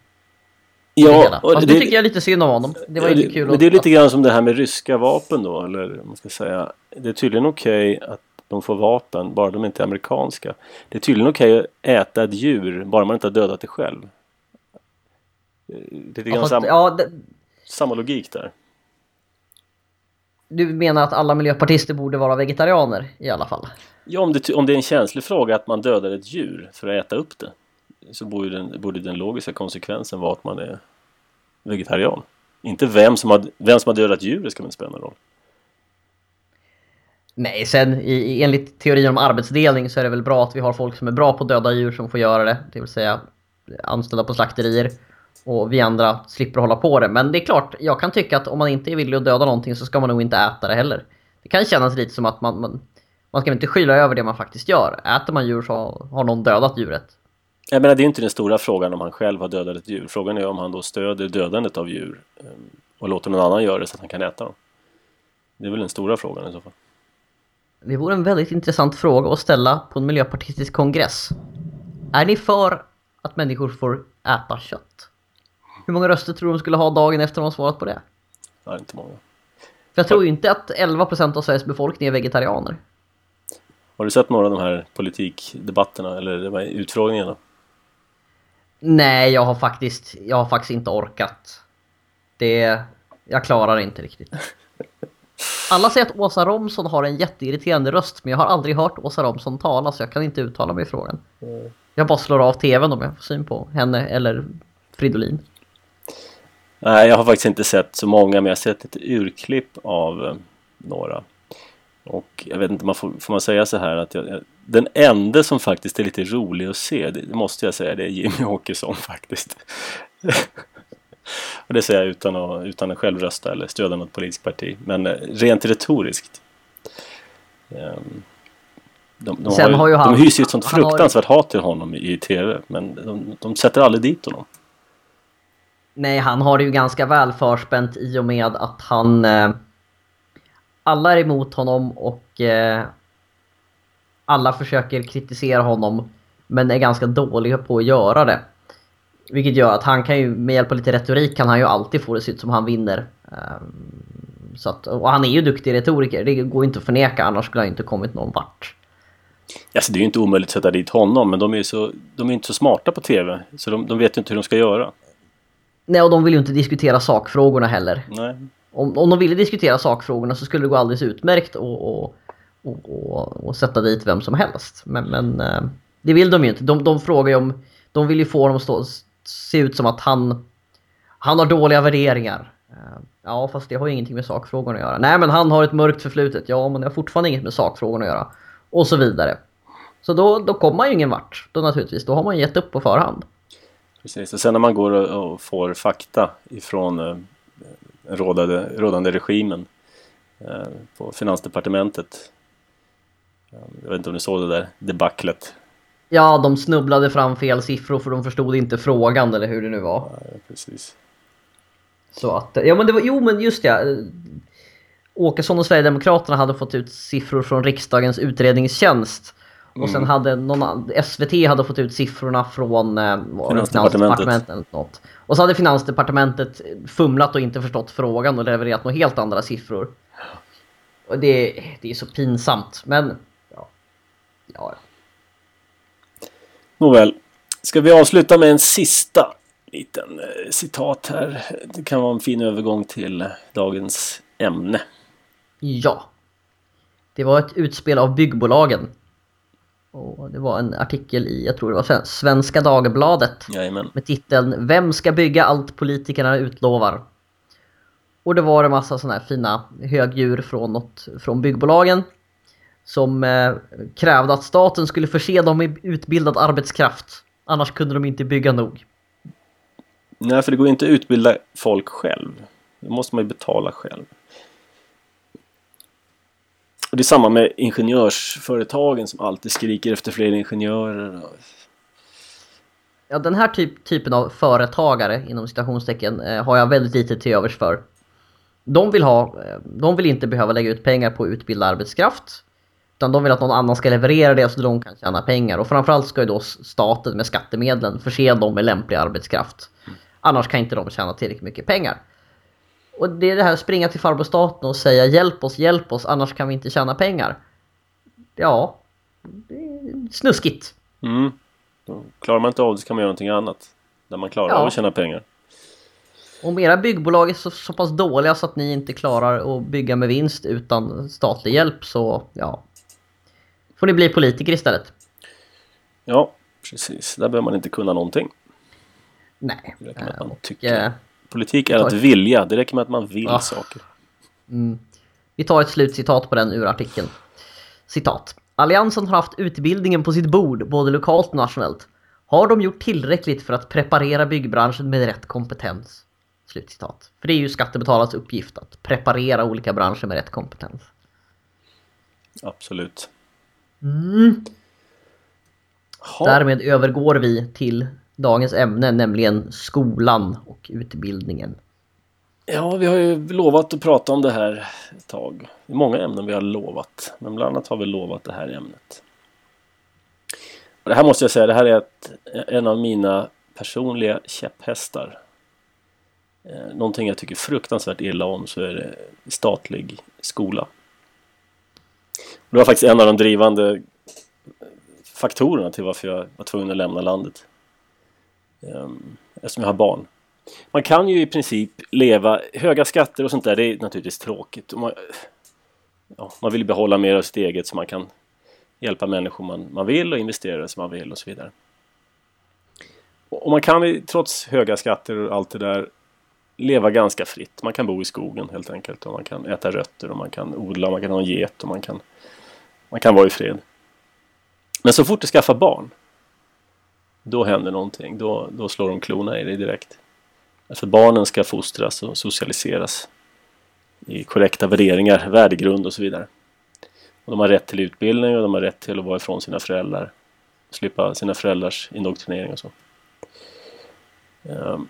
ja, och alltså, det, det tycker jag lite synd om honom. Det var ja, inte kul. Men det är lite grann som det här med ryska vapen då, eller man ska säga. Det är tydligen okej att de får vapen, bara de inte är amerikanska. Det är tydligen okej att äta ett djur, bara man inte har dödat det själv. Det är ja, fast, sam- ja, det... samma logik där. Du menar att alla miljöpartister borde vara vegetarianer i alla fall? Ja, om det, om det är en känslig fråga att man dödar ett djur för att äta upp det, så borde den, borde den logiska konsekvensen vara att man är vegetarian. Inte vem som har, vem som har dödat djur, det ska man inte spela någon roll. Nej, sen i, enligt teorin om arbetsdelning så är det väl bra att vi har folk som är bra på döda djur som får göra det. Det vill säga anställda på slakterier, och vi andra slipper hålla på det. Men det är klart, jag kan tycka att om man inte är villig att döda någonting så ska man nog inte äta det heller. Det kan kännas lite som att man, man, man ska inte skylla över det man faktiskt gör. Äter man djur så har någon dödat djuret. Jag menar, det är ju inte den stora frågan om han själv har dödat ett djur. Frågan är om han då stöder dödandet av djur och låter någon annan göra det så att han kan äta dem. Det är väl den stora frågan i så fall. Det vore en väldigt intressant fråga att ställa på en miljöpartistisk kongress. Är ni för att människor får äta kött? Hur många röster tror de skulle ha dagen efter de har svarat på det? Nej, inte många. För jag tror ju inte att elva procent av Sveriges befolkning är vegetarianer. Har du sett några av de här politikdebatterna eller de här utfrågningarna? Nej, jag har faktiskt, jag har faktiskt inte orkat. Det, jag klarar det inte riktigt. Alla säger att Åsa Romsson har en jätteirriterande röst, men jag har aldrig hört Åsa Romsson tala, så jag kan inte uttala mig i frågan. Mm. Jag bara slår av tvn om jag får syn på henne eller Fridolin. Nej, jag har faktiskt inte sett så många, men jag har sett ett urklipp av några. Och jag vet inte, man får, får man säga så här att jag, jag, den enda som faktiskt är lite rolig att se, det måste jag säga, det är Jimmy Åkesson faktiskt. Och det säger jag utan att, utan att själv rösta eller stödja något politiskt parti. Men rent retoriskt. De, de, Sen har ju, har ju han, de hyser ju ett sånt fruktansvärt hat till honom i tv, men de, de sätter aldrig dit honom. Nej, han har det ju ganska väl förspänt i och med att han... Eh, alla är emot honom och eh, alla försöker kritisera honom, men är ganska dåliga på att göra det. Vilket gör att han kan ju, med hjälp av lite retorik, kan han ju alltid få det se ut som han vinner. Eh, så att, och han är ju duktig retoriker, det går inte att förneka, annars skulle han inte kommit någon vart. Alltså, det är ju inte omöjligt att sätta dit honom, men de är ju så, de är inte så smarta på tv, så de, de vet ju inte hur de ska göra. Nej, och de vill ju inte diskutera sakfrågorna heller. Nej. Om, om de ville diskutera sakfrågorna så skulle det gå alldeles utmärkt och, och, och, och, och sätta dit vem som helst. Men, men det vill de ju inte. De, de frågar ju om... De vill ju få dem att stå, se ut som att han, han har dåliga värderingar. Ja, fast det har ju ingenting med sakfrågorna att göra. Nej, men han har ett mörkt förflutet. Ja, men det har fortfarande inget med sakfrågorna att göra. Och så vidare. Så då, då kommer man ju ingen vart. Då naturligtvis. Då har man gett upp på förhand. Precis, och sen när man går och får fakta ifrån eh, rådade, rådande regimen eh, på Finansdepartementet. Jag vet inte om ni såg det där debaclet. Ja, de snubblade fram fel siffror för de förstod inte frågan eller hur det nu var. Ja, precis. Så att, ja men det var, jo men just ja. Åkesson och Sverigedemokraterna hade fått ut siffror från riksdagens utredningstjänst. Mm. Och sen hade någon, S V T hade fått ut siffrorna från eh, Finansdepartementet eller något. Och så hade Finansdepartementet fumlat och inte förstått frågan och levererat några helt andra siffror. Och det, det är så pinsamt, men ja. Ja. Nåväl, ska vi avsluta med en sista liten eh, citat här. Det kan vara en fin övergång till dagens ämne. Ja. Det var ett utspel av byggbolagen. Och det var en artikel i, jag tror det var Svenska Dagbladet. Jajamän. Med titeln "Vem ska bygga allt politikerna utlovar?" Och det var en massa sådana här fina högdjur från, något, från byggbolagen som eh, krävde att staten skulle förse dem med utbildad arbetskraft. Annars kunde de inte bygga nog. Nej, för det går inte att utbilda folk själv. Det måste man ju betala själv. Och det är samma med ingenjörsföretagen som alltid skriker efter fler ingenjörer. Ja, den här typ, typen av företagare inom citationstecken eh, har jag väldigt lite till övers för. De vill, ha, de vill inte behöva lägga ut pengar på att utbilda arbetskraft. Utan de vill att någon annan ska leverera det så de kan tjäna pengar. Och framförallt ska ju då staten med skattemedlen förse dem med lämplig arbetskraft. Annars kan inte de tjäna tillräckligt mycket pengar. Och det är det här springa till farbror staten och säga hjälp oss, hjälp oss, annars kan vi inte tjäna pengar. Ja, det är snuskigt. Mm. Då klarar man inte av det så kan man göra någonting annat. Där man klarar ja. av att tjäna pengar. Om era byggbolag är så, så pass dåliga så att ni inte klarar att bygga med vinst utan statlig hjälp så ja. Får ni bli politiker istället. Ja, precis. Där behöver man inte kunna någonting. Nej. Det räcker med att man tycker. Politik är att vilja. Det räcker med att man vill ja. saker. Mm. Vi tar ett slutcitat på den ur artikeln. Citat. "Alliansen har haft utbildningen på sitt bord, både lokalt och nationellt. Har de gjort tillräckligt för att preparera byggbranschen med rätt kompetens?" Slutcitat. För det är ju skattebetalarnas uppgift att preparera olika branscher med rätt kompetens. Absolut. Mm. Därmed övergår vi till... dagens ämne, nämligen skolan och utbildningen. Ja, vi har ju lovat att prata om det här ett tag. Det är många ämnen vi har lovat, men bland annat har vi lovat det här ämnet. Och det här måste jag säga, det här är ett, en av mina personliga käpphästar. Någonting jag tycker fruktansvärt illa om så är det statlig skola. Och det var faktiskt en av de drivande faktorerna till varför jag var tvungen att lämna landet. Eftersom jag har barn. Man kan ju i princip leva höga skatter och sånt där, det är naturligtvis tråkigt. Man, ja, man vill behålla mer av sitt eget så man kan hjälpa människor man, man vill och investera som man vill och så vidare. Och man kan trots höga skatter och allt det där leva ganska fritt. Man kan bo i skogen helt enkelt och man kan äta rötter och man kan odla, man kan ha en get och man kan, man kan vara i fred. Men så fort du skaffar barn, då händer någonting. Då, då slår de klona i det direkt. För barnen ska fostras och socialiseras i korrekta värderingar, värdegrund och så vidare. Och de har rätt till utbildning och de har rätt till att vara ifrån sina föräldrar. Slippa sina föräldrars indoktrinering och så. Um,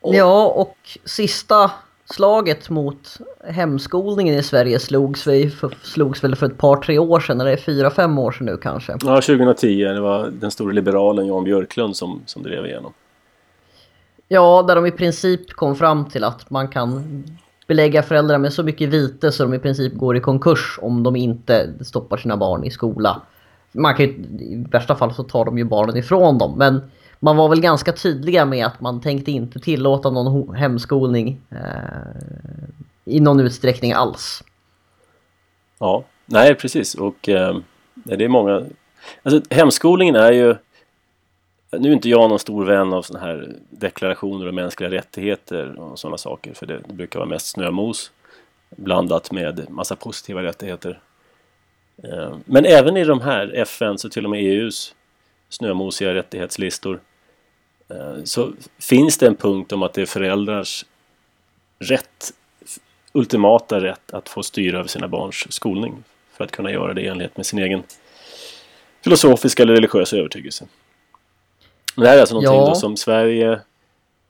och... Ja, och sista slaget mot hemskolningen i Sverige slogs, vi för, slogs väl för ett par, tre år sedan, eller fyra, fem år sedan nu kanske. Ja, tjugo tio. Det var den stora liberalen Jan Björklund som, som drev igenom. Ja, där de i princip kom fram till att man kan belägga föräldrar med så mycket vite så de i princip går i konkurs om de inte stoppar sina barn i skola. Man kan ju, i värsta fall så tar de ju barnen ifrån dem, men man var väl ganska tydliga med att man tänkte inte tillåta någon hemskolning eh, i någon utsträckning alls. Ja, nej precis. Och eh, det är många... Alltså hemskolningen är ju... Nu är inte jag någon stor vän av såna här deklarationer och mänskliga rättigheter och sådana saker. För det, det brukar vara mest snömos blandat med massa positiva rättigheter. Eh, men även i de här F N:s och till och med E U:s snömosiga rättighetslistor så finns det en punkt om att det är föräldrars rätt, ultimata rätt att få styra över sina barns skolning för att kunna göra det i enlighet med sin egen filosofiska eller religiösa övertygelse. Men det här är alltså någonting ja. då som Sverige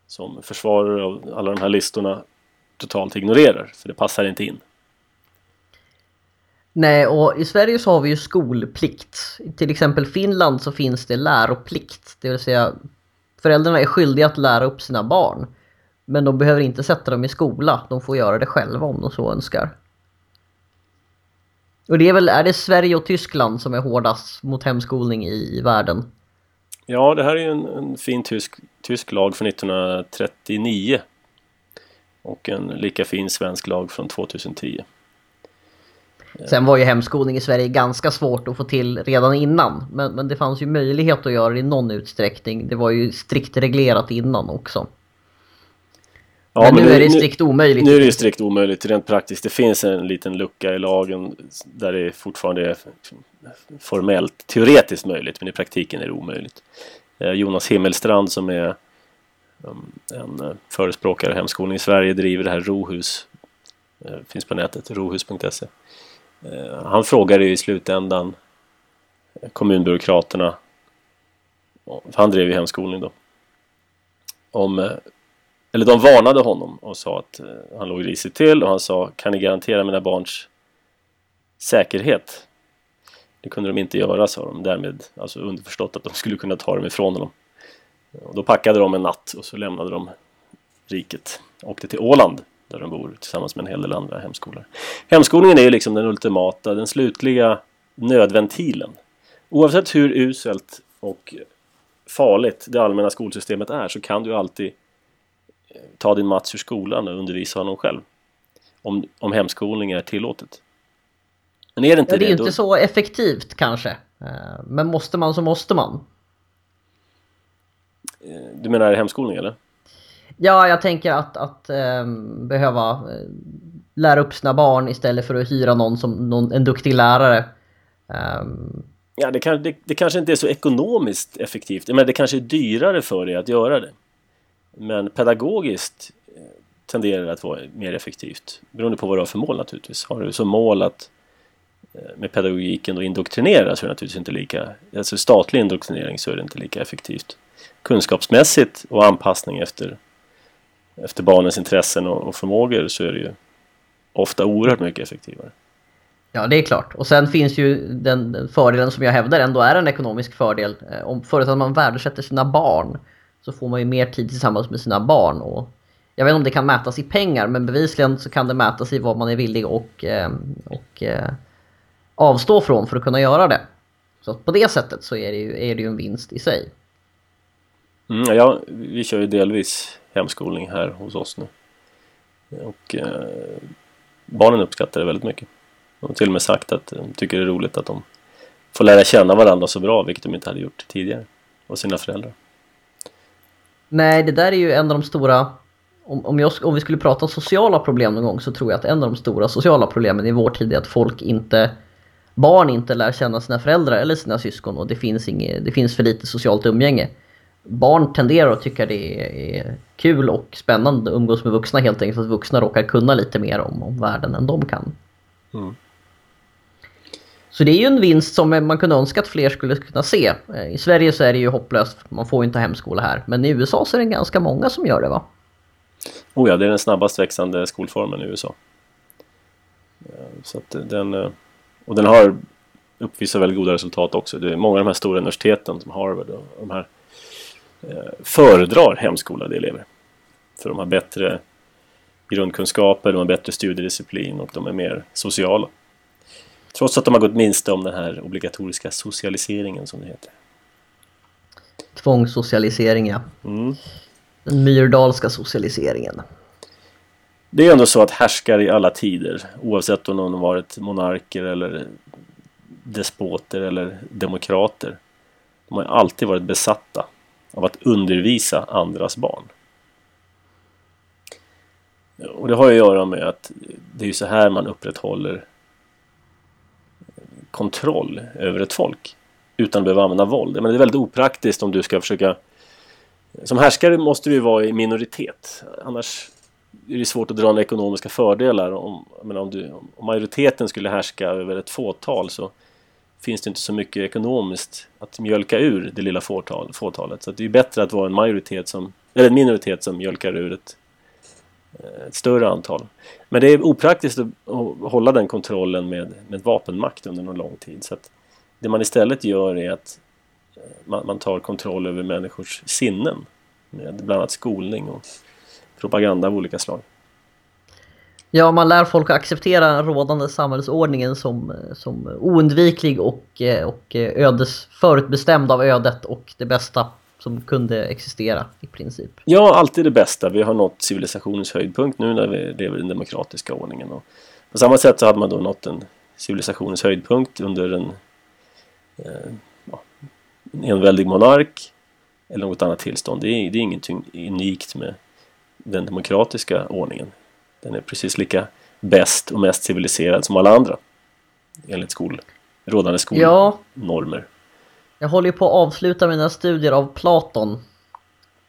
som försvarare av alla de här listorna totalt ignorerar, för det passar inte in. Nej, och i Sverige så har vi ju skolplikt. Till exempel Finland så finns det läroplikt. Det vill säga föräldrarna är skyldiga att lära upp sina barn. Men de behöver inte sätta dem i skola. De får göra det själva om de så önskar. Och det är väl, är det Sverige och Tyskland som är hårdast mot hemskolning i världen? Ja, det här är ju en, en fin tysk, tysk lag från nittonhundratrettionio. Och en lika fin svensk lag från tvåtusentio. Sen var ju hemskolning i Sverige ganska svårt att få till redan innan. Men, men det fanns ju möjlighet att göra det i någon utsträckning. Det var ju strikt reglerat innan också. Ja, men, men nu, nu är det strikt omöjligt. Nu är det strikt omöjligt rent praktiskt. Det finns en liten lucka i lagen där det fortfarande är formellt, teoretiskt möjligt. Men i praktiken är det omöjligt. Jonas Himmelstrand som är en förespråkare av hemskolning i Sverige driver det här Rohus. Det finns på nätet, rohus punkt se. Han frågade i slutändan kommunbyråkraterna, han drev ju hemskolning då, om, eller de varnade honom och sa att han låg risigt till, och han sa, kan ni garantera mina barns säkerhet? Det kunde de inte göra, sa de, därmed alltså underförstått att de skulle kunna ta dem ifrån honom. Och då packade de en natt och så lämnade de riket och åkte till Åland, där de bor tillsammans med en hel del andra hemskolor. Hemskolningen är ju liksom den ultimata, den slutliga nödventilen. Oavsett hur uselt och farligt det allmänna skolsystemet är, så kan du alltid ta din Mats ur skolan och undervisa honom själv. Om, om hemskolning är tillåtet. Men är det inte ja, det? Är det är ju inte så effektivt kanske. Men måste man så måste man. Du menar hemskolning eller? Ja, jag tänker att, att eh, behöva lära upp sina barn istället för att hyra någon som någon, en duktig lärare. Um... Ja, det, kan, det, det kanske inte är så ekonomiskt effektivt. Men det kanske är dyrare för dig att göra det. Men pedagogiskt tenderar det att vara mer effektivt. Beroende på vad du har för mål naturligtvis. Har du som mål att med pedagogiken och indoktrinera, så är det naturligtvis inte lika... Alltså statlig indoktrinering, så är det inte lika effektivt. Kunskapsmässigt och anpassning efter... efter barnens intressen och förmågor, så är det ju ofta oerhört mycket effektivare. Ja, det är klart. Och sen finns ju den fördelen som jag hävdar ändå är en ekonomisk fördel. Om förutsatt att man värdesätter sina barn, så får man ju mer tid tillsammans med sina barn. Och jag vet inte om det kan mätas i pengar, men bevisligen så kan det mätas i vad man är villig och, och avstå från för att kunna göra det. Så på det sättet så är det ju, är det ju en vinst i sig. Mm, ja, vi kör ju delvis hemskolning här hos oss nu. Och eh, barnen uppskattar det väldigt mycket. De har till och med sagt att de tycker det är roligt att de får lära känna varandra så bra, vilket de inte hade gjort tidigare. Och sina föräldrar. Nej, det där är ju en av de stora... Om, om, jag, om vi skulle prata om sociala problem någon gång, så tror jag att en av de stora sociala problemen i vår tid är att folk inte... Barn inte lär känna sina föräldrar eller sina syskon, och det finns, inget, det finns för lite socialt umgänge. Barn tenderar att tycka det är kul och spännande att umgås med vuxna, helt enkelt för att vuxna råkar kunna lite mer om, om världen än de kan. Mm. Så det är ju en vinst som man kunde önska att fler skulle kunna se. I Sverige så är det ju hopplöst, man får ju inte hemskola här. Men i U S A så är det ganska många som gör det, va? Oh ja, det är den snabbast växande skolformen i U S A. Så att den, och den har uppvisar väldigt goda resultat också. Det är många av de här stora universiteten som Harvard och de här föredrar hemskolade elever. För de har bättre grundkunskaper, de har bättre studiedisciplin och de är mer sociala. Trots att de har gått minsta om den här obligatoriska socialiseringen som det heter. Tvångssocialisering, ja. Mm. Den myrdalska socialiseringen. Det är ändå så att härskar i alla tider, oavsett om de har varit monarker eller despoter eller demokrater, de har alltid varit besatta av att undervisa andras barn. Och det har att göra med att det är så här man upprätthåller kontroll över ett folk utan att behöva använda våld. Men det är väldigt opraktiskt om du ska försöka... Som härskare måste du ju vara i minoritet. Annars är det svårt att dra några ekonomiska fördelar. Om, men om, du, om majoriteten skulle härska över ett fåtal så finns det inte så mycket ekonomiskt att mjölka ur det lilla fåtal, fåtalet. Så att det är bättre att vara en majoritet som, eller en minoritet som mjölkar ur ett, ett större antal. Men det är opraktiskt att hålla den kontrollen med, med vapenmakt under någon lång tid. Så att det man istället gör är att man, man tar kontroll över människors sinnen med bland annat skolning och propaganda av olika slag. Ja, man lär folk att acceptera rådande samhällsordningen som, som oundviklig och, och ödes, förutbestämd av ödet och det bästa som kunde existera i princip. Ja, alltid det bästa. Vi har nått civilisationens höjdpunkt nu när vi lever i den demokratiska ordningen. Och på samma sätt så hade man då nått en civilisationens höjdpunkt under en, eh, ja, en enväldig monark eller något annat tillstånd. Det är, det är ingenting unikt med den demokratiska ordningen. Den är precis lika bäst och mest civiliserad som alla andra enligt skol, rådande skolnormer. Ja. Jag håller på att avsluta mina studier av Platon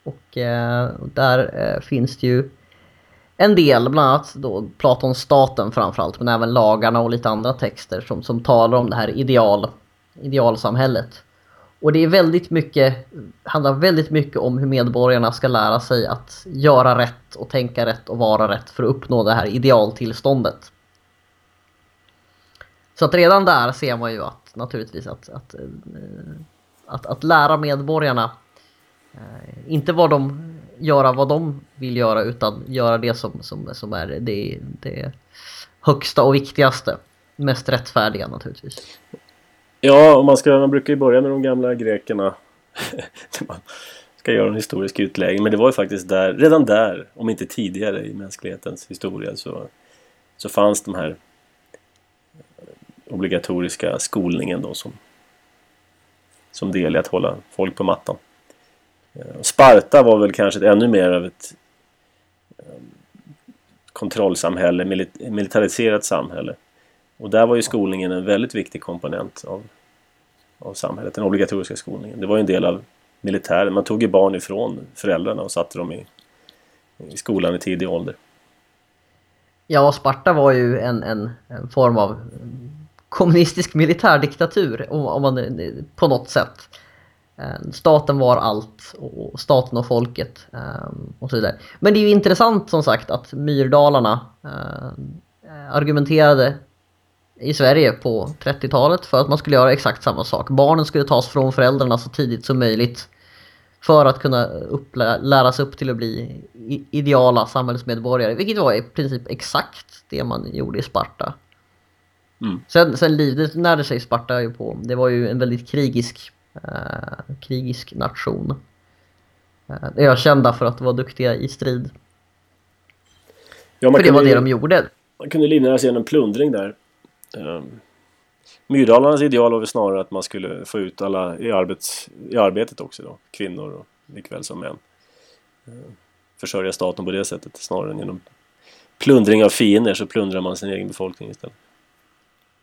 och eh, där eh, finns det ju en del, bland annat då Platons staten framförallt, men även lagarna och lite andra texter som, som talar om det här ideal, idealsamhället. Och det är väldigt mycket, handlar väldigt mycket om hur medborgarna ska lära sig att göra rätt och tänka rätt och vara rätt för att uppnå det här idealtillståndet. Så att redan där ser man ju att naturligtvis att, att, att, att lära medborgarna inte vad de gör, vad de vill göra, utan göra det som, som, som är det, det högsta och viktigaste, mest rättfärdiga naturligtvis. Ja, och man, ska, man brukar ju börja med de gamla grekerna. Man ska göra en historisk utläggning, men det var ju faktiskt där, redan där, om inte tidigare i mänsklighetens historia, så, så fanns de här obligatoriska skolningen då som, som del i att hålla folk på mattan. Sparta var väl kanske ännu mer av ett kontrollsamhälle, milit- militariserat samhälle. Och där var ju skolningen en väldigt viktig komponent av, av samhället, den obligatoriska skolningen. Det var ju en del av militären. Man tog ju barn ifrån föräldrarna och satte dem i, i skolan i tidig ålder. Ja, Sparta var ju en, en, en form av kommunistisk militärdiktatur om, om man, på något sätt. Staten var allt, och staten och folket och så vidare. Men det är ju intressant som sagt att myrdalarna eh, argumenterade i Sverige på trettiotalet för att man skulle göra exakt samma sak. Barnen skulle tas från föräldrarna så tidigt som möjligt för att kunna upplä- läras upp till att bli ideala samhällsmedborgare, vilket var i princip exakt det man gjorde i Sparta. Mm. Sen, sen livet närde sig Sparta ju på, det var ju en väldigt krigisk, eh, krigisk nation. Eh, det är kända för att vara duktiga i strid. Ja, man för det var ju, det de gjorde. Man kunde livnära sig en plundring där. Um, Myrdalarnas ideal var väl snarare att man skulle få ut alla i, arbets, i arbetet också då, kvinnor och likväl som män, um, försörja staten på det sättet snarare än genom plundring av fiender, så plundrar man sin egen befolkning istället.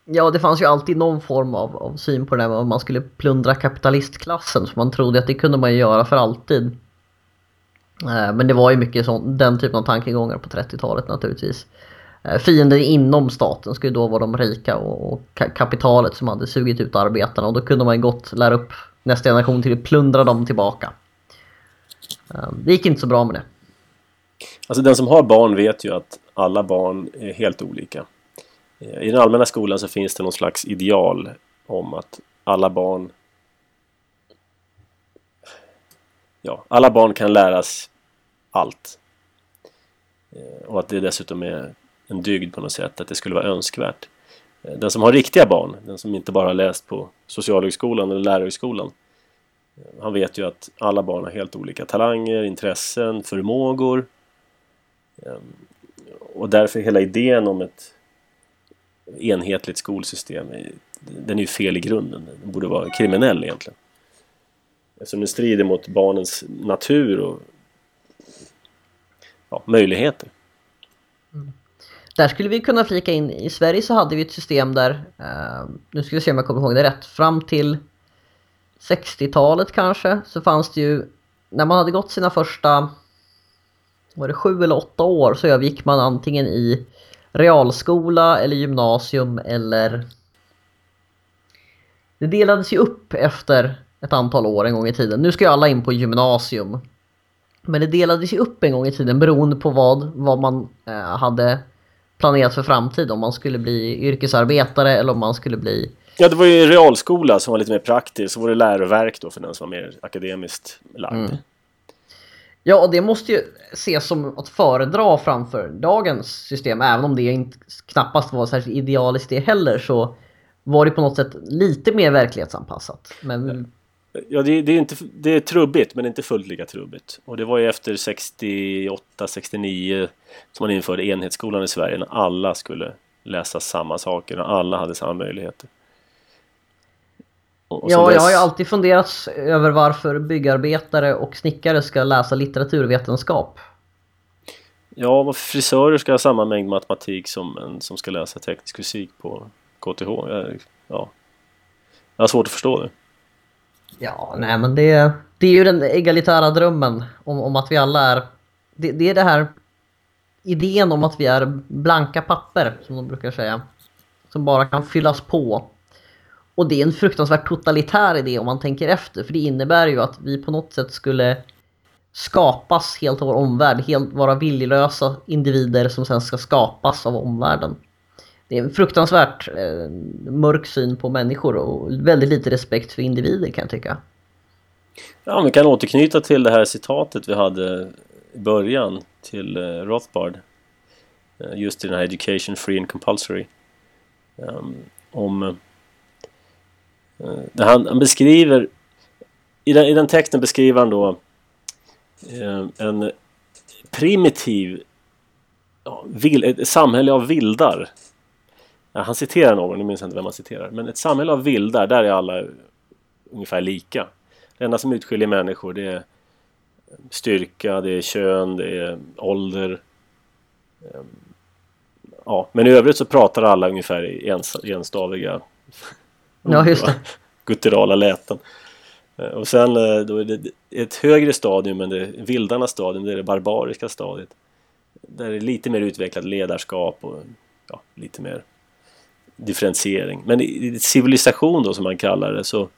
Ja, det fanns ju alltid någon form av, av syn på det där, man skulle plundra kapitalistklassen, så man trodde att det kunde man göra för alltid. uh, Men det var ju mycket sån, den typen av tankegångar på trettiotalet naturligtvis. Fiender inom staten skulle då vara de rika och, och kapitalet som hade sugit ut arbetarna, och då kunde man gott lära upp nästa generation till att plundra dem tillbaka. Det gick inte så bra med det. Alltså den som har barn vet ju att alla barn är helt olika. I den allmänna skolan så finns det någon slags ideal om att alla barn ja, alla barn kan läras allt. Och att det dessutom är en dygd på något sätt, att det skulle vara önskvärt. Den som har riktiga barn, den som inte bara har läst på socialhögskolan eller lärarhögskolan, han vet ju att alla barn har helt olika talanger, intressen, förmågor. Och därför hela idén om ett enhetligt skolsystem, den är ju fel i grunden. Den borde vara kriminell egentligen. Eftersom den strider mot barnens natur och ja, möjligheter. Mm. Där skulle vi kunna flika in, i Sverige så hade vi ett system där, eh, nu ska vi se om jag kommer ihåg det rätt, fram till sextiotalet kanske, så fanns det ju, när man hade gått sina första, var det sju eller åtta år, så övergick man antingen i realskola eller gymnasium eller... Det delades ju upp efter ett antal år en gång i tiden. Nu ska ju alla in på gymnasium. Men det delades ju upp en gång i tiden beroende på vad, vad man eh, hade planerat för framtid. Om man skulle bli yrkesarbetare eller om man skulle bli... Ja, det var ju realskola som var lite mer praktiskt. Så var det läroverk då för den som var mer akademiskt lagd. Mm. Ja, och det måste ju ses som att föredra framför dagens system. Även om det inte knappast var särskilt idealiskt det heller, så var det på något sätt lite mer verklighetsanpassat. Men... Ja, det, det, är inte, det är trubbigt, men inte fullt lika trubbigt. Och det var ju efter sextioåtta sextionio som man införde enhetsskolan i Sverige, när alla skulle läsa samma saker, när alla hade samma möjligheter. Och, och ja, dess... jag har ju alltid funderat över varför byggarbetare och snickare ska läsa litteraturvetenskap. Ja, varför frisörer ska ha samma mängd matematik som en som ska läsa teknisk fysik på K T H. Ja, jag har svårt att förstå det. Ja, nej men det, det är ju den egalitära drömmen om, om att vi alla är... Det, det är det här idén om att vi är blanka papper, som de brukar säga. Som bara kan fyllas på. Och det är en fruktansvärt totalitär idé om man tänker efter. För det innebär ju att vi på något sätt skulle skapas helt av vår omvärld. Helt vara viljelösa individer som sen ska skapas av omvärlden. Det är en fruktansvärt eh, mörk syn på människor och väldigt lite respekt för individer, kan jag tycka. Ja, vi kan återknyta till det här citatet vi hade i början till eh, Rothbard. Eh, just i den här Education Free and Compulsory. Um, om, eh, där han, han beskriver, i den, i den texten beskriver han då eh, en primitiv ja, vil, ett samhälle av vildar. Han citerar någon, nu minns jag inte vem han citerar. Men ett samhälle av vildar, där är alla ungefär lika. Det enda som utskiljer människor, det är styrka, det är kön, det är ålder. Ja, men i övrigt så pratar alla ungefär i ens, enstaviga ja, just det. gutturala läten. Och sen då är det ett högre stadium än det vildarna stadium, det är det barbariska stadiet. Där det är lite mer utvecklat ledarskap och ja, lite mer differentiering. Men i civilisation då, som man kallar det, så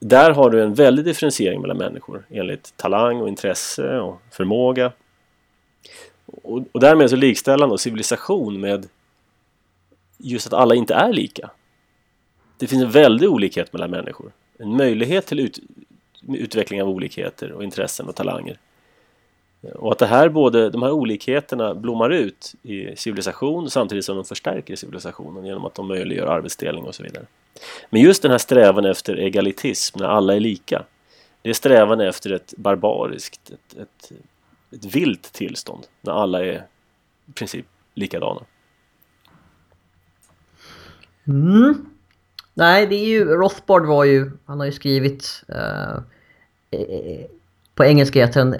där har du en väldig differentiering mellan människor enligt talang och intresse och förmåga. Och, och därmed så likställer man civilisation med just att alla inte är lika. Det finns en väldig olikhet mellan människor. En möjlighet till ut, utveckling av olikheter och intressen och talanger. Och att det här både, de här olikheterna blommar ut i civilisation samtidigt som de förstärker civilisationen genom att de möjliggör arbetsdelning och så vidare. Men just den här strävan efter egalitism, när alla är lika, det är strävan efter ett barbariskt, ett, ett, ett vilt tillstånd när alla är i princip likadana. Mm. Nej, det är ju, Rothbard var ju, han har ju skrivit... Uh, eh, på engelska heter den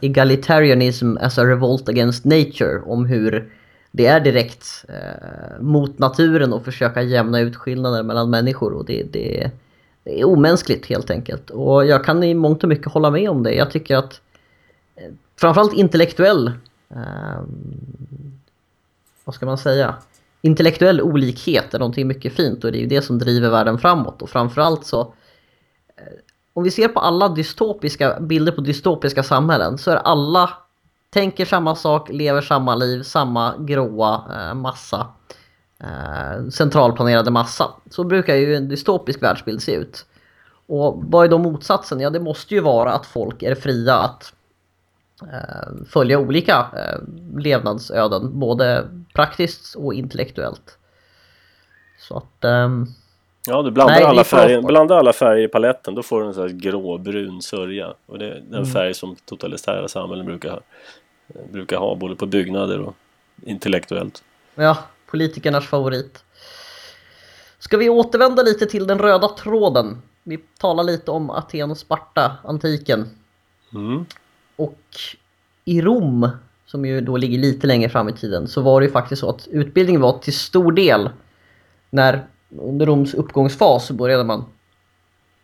Egalitarianism as a Revolt Against Nature, om hur det är direkt eh, mot naturen och försöka jämna ut skillnader mellan människor, och det, det, det är omänskligt helt enkelt. Och jag kan i mångt och mycket hålla med om det. Jag tycker att eh, framförallt intellektuell eh, vad ska man säga, intellektuell olikhet är någonting mycket fint, och det är ju det som driver världen framåt. Och framförallt så, om vi ser på alla dystopiska bilder på dystopiska samhällen, så är alla tänker samma sak, lever samma liv, samma gråa eh, massa, eh, centralplanerade massa. Så brukar ju en dystopisk världsbild se ut. Och vad är då motsatsen? Ja, det måste ju vara att folk är fria att eh, följa olika eh, levnadsöden, både praktiskt och intellektuellt. Så att... Eh, ja, du blandar, nej, alla färger, blandar alla färger i paletten, då får du en sån här gråbrun sörja. Och det är den mm. färg som totalitära samhällen brukar ha, brukar ha både på byggnader och intellektuellt. Ja, politikernas favorit. Ska vi återvända lite till den röda tråden? Vi talar lite om Aten och Sparta, antiken. Mm. Och i Rom, som ju då ligger lite längre fram i tiden, så var det ju faktiskt så att utbildningen var till stor del, när under Roms uppgångsfas så började man,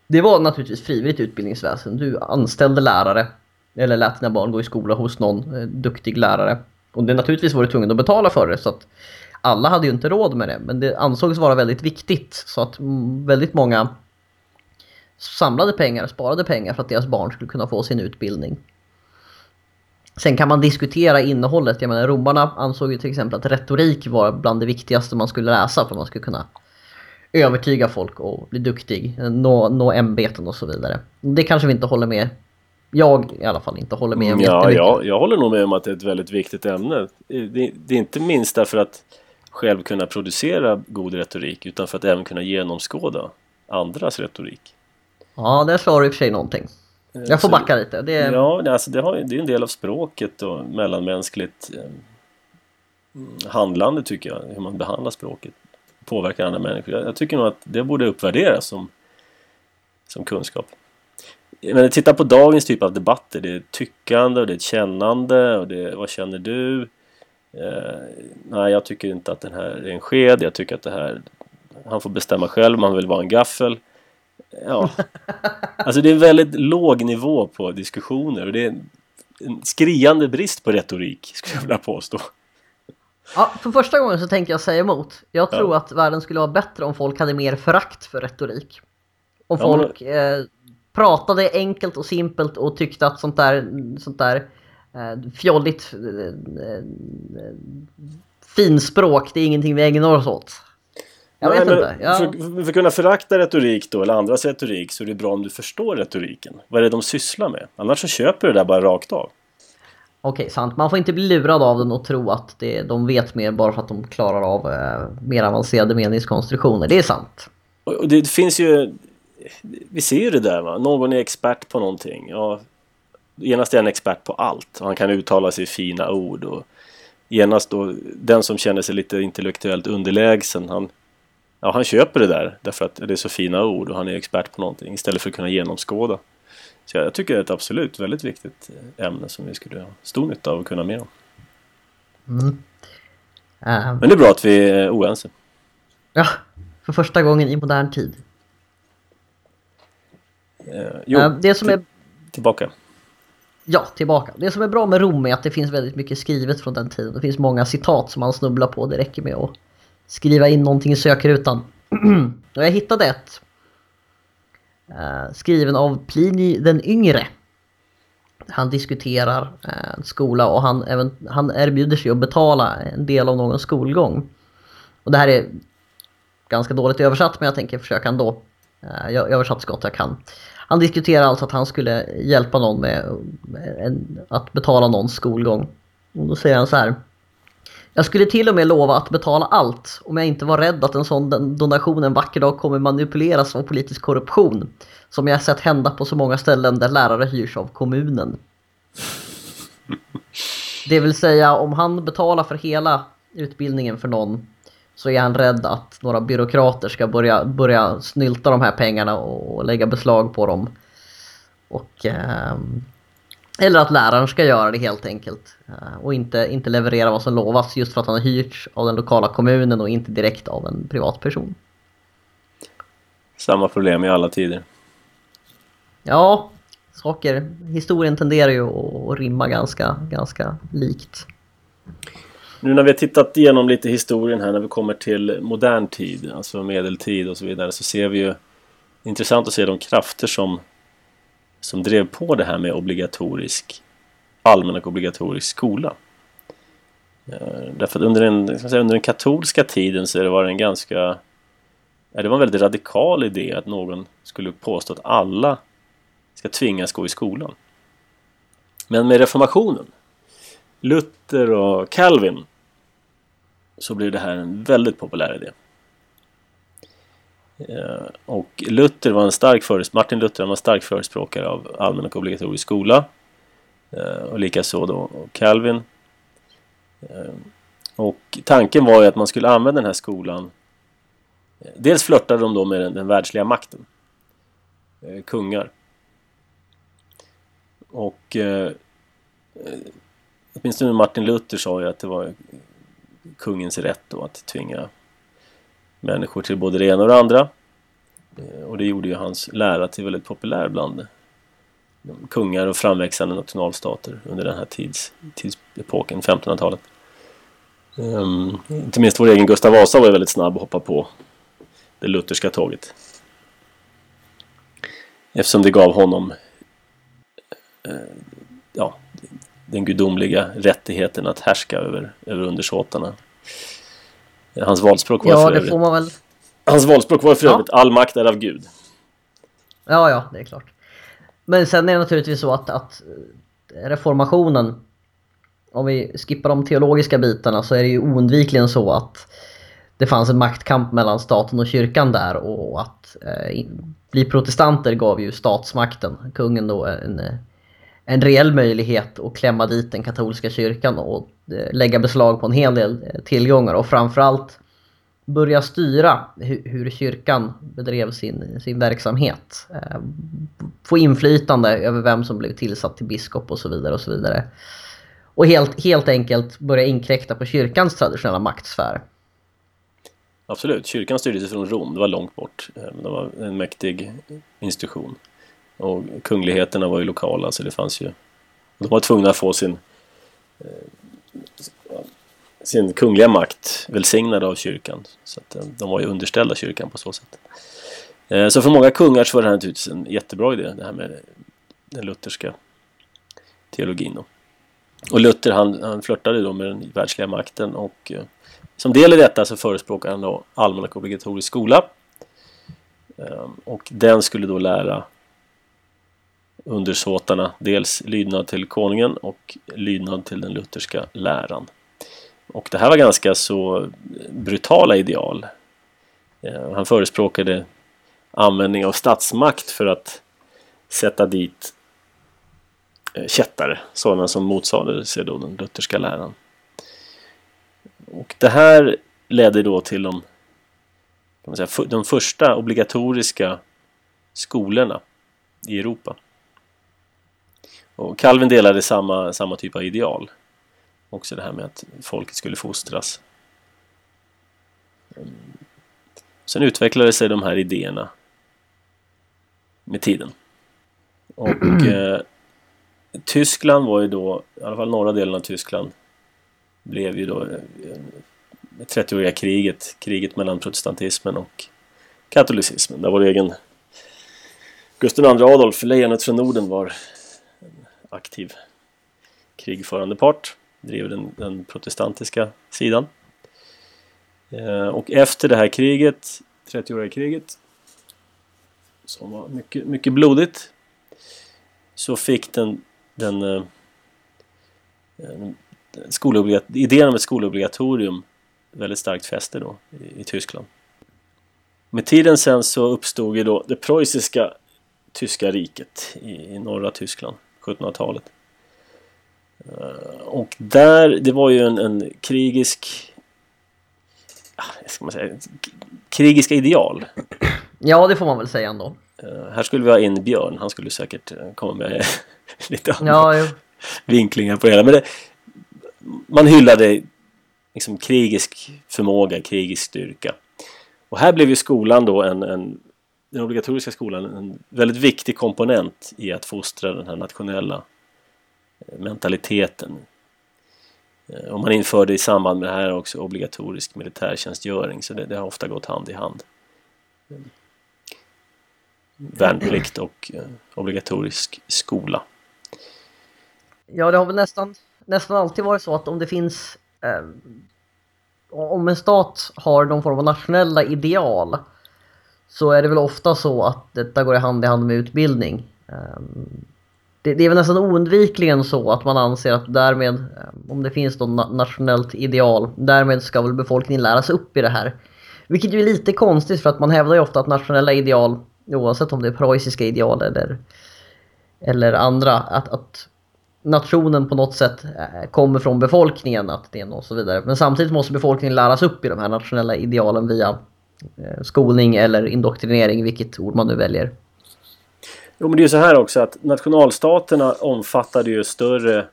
det var naturligtvis frivilligt utbildningsväsen. Du anställde lärare eller lät dina barn gå i skola hos någon eh, duktig lärare. Och det naturligtvis var du tvungen att betala för det, så att alla hade ju inte råd med det. Men det ansågs vara väldigt viktigt, så att m- väldigt många samlade pengar, sparade pengar för att deras barn skulle kunna få sin utbildning. Sen kan man diskutera innehållet. Jag menar, romarna ansåg ju till exempel att retorik var bland det viktigaste man skulle läsa för att man skulle kunna övertyga folk och bli duktig, nå, nå ämbeten och så vidare. Det kanske vi inte håller med. Jag i alla fall inte håller med om ja, jag, jag håller nog med om att det är ett väldigt viktigt ämne. Det, det är inte minst därför att själv kunna producera god retorik, utan för att även kunna genomskåda andras retorik. Ja, det svarar i och för sig någonting. Jag får backa lite. Det är... Ja, alltså det, har, det är en del av språket och mellanmänskligt eh, handlande, tycker jag. Hur man behandlar språket påverkar andra människor. Jag tycker nog att det borde uppvärderas som, som kunskap. Men titta på dagens typ av debatter. Det är tyckande och det är kännande. Och det är, vad känner du? Eh, nej, jag tycker inte att den här är en sked. Jag tycker att det här... Han får bestämma själv om han vill vara en gaffel. Ja. Alltså det är en väldigt låg nivå på diskussioner. Och det är en, en skriande brist på retorik, skulle jag vilja påstå. Ja, för första gången så tänker jag säga emot. Jag tror ja. att världen skulle vara bättre om folk hade mer förakt för retorik. Om ja, folk men... eh, pratade enkelt och simpelt och tyckte att sånt där, sånt där eh, fjolligt eh, finspråk, det är ingenting vi ägnar oss åt. Jag Nej, vet men, inte. Jag... För, för att kunna förakta retorik då, eller andras retorik, så är det bra om du förstår retoriken. Vad är det de sysslar med? Annars så köper du det där bara rakt av. Okej, sant. Man får inte bli lurad av den och tro att det, de vet mer bara för att de klarar av eh, mer avancerade meningskonstruktioner. Det är sant. Och, och det finns ju... Vi ser ju det där, va? Någon är expert på någonting. Ja, genast är en expert på allt. Han kan uttala sig i fina ord. Och genast då, den som känner sig lite intellektuellt underlägsen, han, ja, han köper det där därför att det är så fina ord och han är expert på någonting, istället för att kunna genomskåda. Så jag tycker det är ett absolut väldigt viktigt ämne som vi skulle ha stor nytta av att kunna mer om. Mm. Um, Men det är bra att vi är oense. Ja, för första gången i modern tid. Uh, jo, uh, det som t- är... Tillbaka. Ja, tillbaka. Det som är bra med Rom är att det finns väldigt mycket skrivet från den tiden. Det finns många citat som man snubblar på. Det räcker med att skriva in någonting i sökrutan. Och jag hittade ett. Uh, skriven av Pliny den yngre. Han diskuterar uh, skola och han, även, han erbjuder sig att betala en del av någon skolgång. Och det här är ganska dåligt översatt, men jag tänker försöka ändå. Jag översatt så gott jag kan. Han diskuterade alltså att han skulle hjälpa någon med en, att betala någons skolgång. Och då säger han så här: jag skulle till och med lova att betala allt om jag inte var rädd att en sån donation en vacker dag kommer manipuleras av politisk korruption, som jag sett hända på så många ställen där lärare hyrs av kommunen. Det vill säga, om han betalar för hela utbildningen för någon, så är han rädd att några byråkrater ska börja, börja snylta de här pengarna och lägga beslag på dem. Och, eh, eller att läraren ska göra det helt enkelt. Eh, och inte, inte leverera vad som lovas, just för att han har hyrts av den lokala kommunen och inte direkt av en privatperson. Samma problem i alla tider. Ja, saker. Historien tenderar ju att rimma ganska, ganska likt. Nu när vi har tittat igenom lite historien här, när vi kommer till modern tid, alltså medeltid och så vidare, så ser vi ju, intressant att se de krafter som som drev på det här med obligatorisk, allmän och obligatorisk skola. Därför att under den, ska säga, under den katolska tiden så var det en ganska, det var en väldigt radikal idé att någon skulle påstå att alla ska tvingas gå i skolan. Men med reformationen, Luther och Calvin, så blev det här en väldigt populär idé. Och Luther var en stark förespråkare, Martin Luther var en stark förespråkare av allmän och obligatorisk skola, och likaså då Calvin. Och tanken var ju att man skulle använda den här skolan. Dels flörtade de då med den, den världsliga makten, kungar. Och eh, åtminstone Martin Luther sa ju att det var kungens rätt då att tvinga människor till både det ena och det andra. Och det gjorde ju hans lära till väldigt populär bland kungar och framväxande nationalstater under den här tids, tidsepoken, femtonhundratalet. Um, inte minst vår egen Gustav Vasa var väldigt snabb att hoppa på det lutherska tåget, eftersom det gav honom eh, ja, den gudomliga rättigheten att härska över, över undersåtarna. Hans valspråk var ja, för övrigt väl... Hans valspråk var för ja. övrigt all makt är av Gud. Ja, ja, det är klart. Men sen är det naturligtvis så att, att reformationen, om vi skippar de teologiska bitarna, så är det ju oundvikligen så att det fanns en maktkamp mellan staten och kyrkan där, och att eh, bli protestanter gav ju statsmakten, kungen då, en, en reell möjlighet att klämma dit den katolska kyrkan och eh, lägga beslag på en hel del tillgångar, och framförallt börja styra hur, hur kyrkan bedrev sin, sin verksamhet. Eh, få inflytande över vem som blev tillsatt till biskop och så vidare och så vidare. Och helt, helt enkelt börja inkräkta på kyrkans traditionella maktsfär. Absolut, kyrkan styrdes från Rom, det var långt bort. Det var en mäktig institution. Och kungligheterna var ju lokala, så det fanns ju... De var tvungna att få sin, sin kungliga makt välsignad av kyrkan. Så att de var ju underställda kyrkan på så sätt. Så för många kungar så var det här naturligtvis en jättebra idé, det här med den lutherska teologin då. Och Luther han, han flörtade då med den världsliga makten, och eh, som del i detta så förespråkade han då allmän och obligatorisk skola. Eh, och den skulle då lära undersåtarna dels lydnad till konungen och lydnad till den lutherska läran. Och det här var ganska så brutala ideal. Eh, han förespråkade användning av statsmakt för att sätta dit kättare, sådana som motsade sig då den lutherska läran. Och det här ledde då till de, kan man säga, de första obligatoriska skolorna i Europa. Och Calvin delade samma, samma typ av ideal. Också det här med att folket skulle fostras. Sen utvecklade sig de här idéerna med tiden. Och eh, Tyskland var ju då, i alla fall norra delen av Tyskland, blev ju då det trettioåriga kriget, kriget mellan protestantismen och katolicismen. Där vår egen Gustav den andra Adolf, lejonet från Norden, var en aktiv krigförande part, drev den, den protestantiska sidan. Och efter det här kriget, trettioåriga kriget, som var mycket, mycket blodigt, så fick den Den, den idén om ett skolobligatorium väldigt starkt fäste då i, i Tyskland. Med tiden sen så uppstod ju då det preussiska tyska riket i, i norra Tyskland, sjuttonhundratalet. Och där, det var ju en, en krigisk, ska man säga, krigiska ideal. Ja, det får man väl säga ändå. Här skulle vi ha in Björn, han skulle säkert komma med lite andra ja, ja. vinklingar på det hela. Men det, man hyllade liksom krigisk förmåga, krigisk styrka. Och här blev ju skolan då, en, en, den obligatoriska skolan, en väldigt viktig komponent i att fostra den här nationella mentaliteten. Och man införde i samband med det här också obligatorisk militärtjänstgöring, så det, det har ofta gått hand i hand. Värnplikt och eh, obligatorisk skola. Ja, det har väl nästan, nästan alltid varit så att om det finns eh, om en stat har någon form av nationella ideal, så är det väl ofta så att detta går hand i hand med utbildning. Eh, det, det är väl nästan oundvikligen så att man anser att därmed, eh, om det finns något nationellt ideal, därmed ska väl befolkningen läras upp i det här. Vilket ju är lite konstigt, för att man hävdar ju ofta att nationella ideal, oavsett om det är preussiska ideal eller, eller andra, att, att nationen på något sätt kommer från befolkningen, att det är och så vidare. Men samtidigt måste befolkningen läras upp i de här nationella idealen via skolning eller indoktrinering, vilket ord man nu väljer. Jo, men det är ju så här också att nationalstaterna omfattade ju större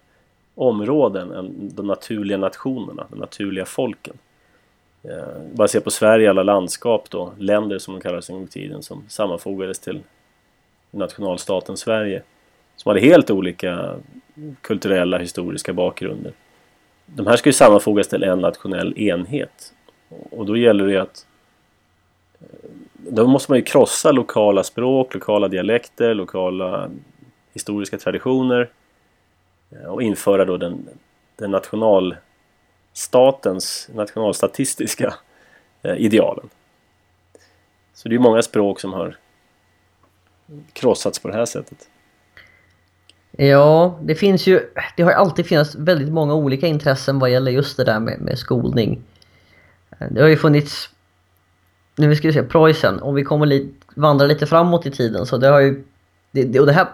områden än de naturliga nationerna, de naturliga folken. Bara se på Sverige, alla landskap då, länder som de kallades en gång i tiden, som sammanfogades till nationalstaten Sverige, som hade helt olika kulturella, historiska bakgrunder. De här ska ju sammanfogas till en nationell enhet, och då gäller det att då måste man ju krossa lokala språk, lokala dialekter, lokala historiska traditioner och införa då den, den national statens nationalstatistiska eh, idealen. Så det är många språk som har krossats på det här sättet. Ja, det finns ju, det har alltid funnits väldigt många olika intressen vad gäller just det där med, med skolning. Det har ju funnits, nu ska vi se, Preussen, om vi kommer li, vandra lite framåt i tiden, så det har ju, det, och det här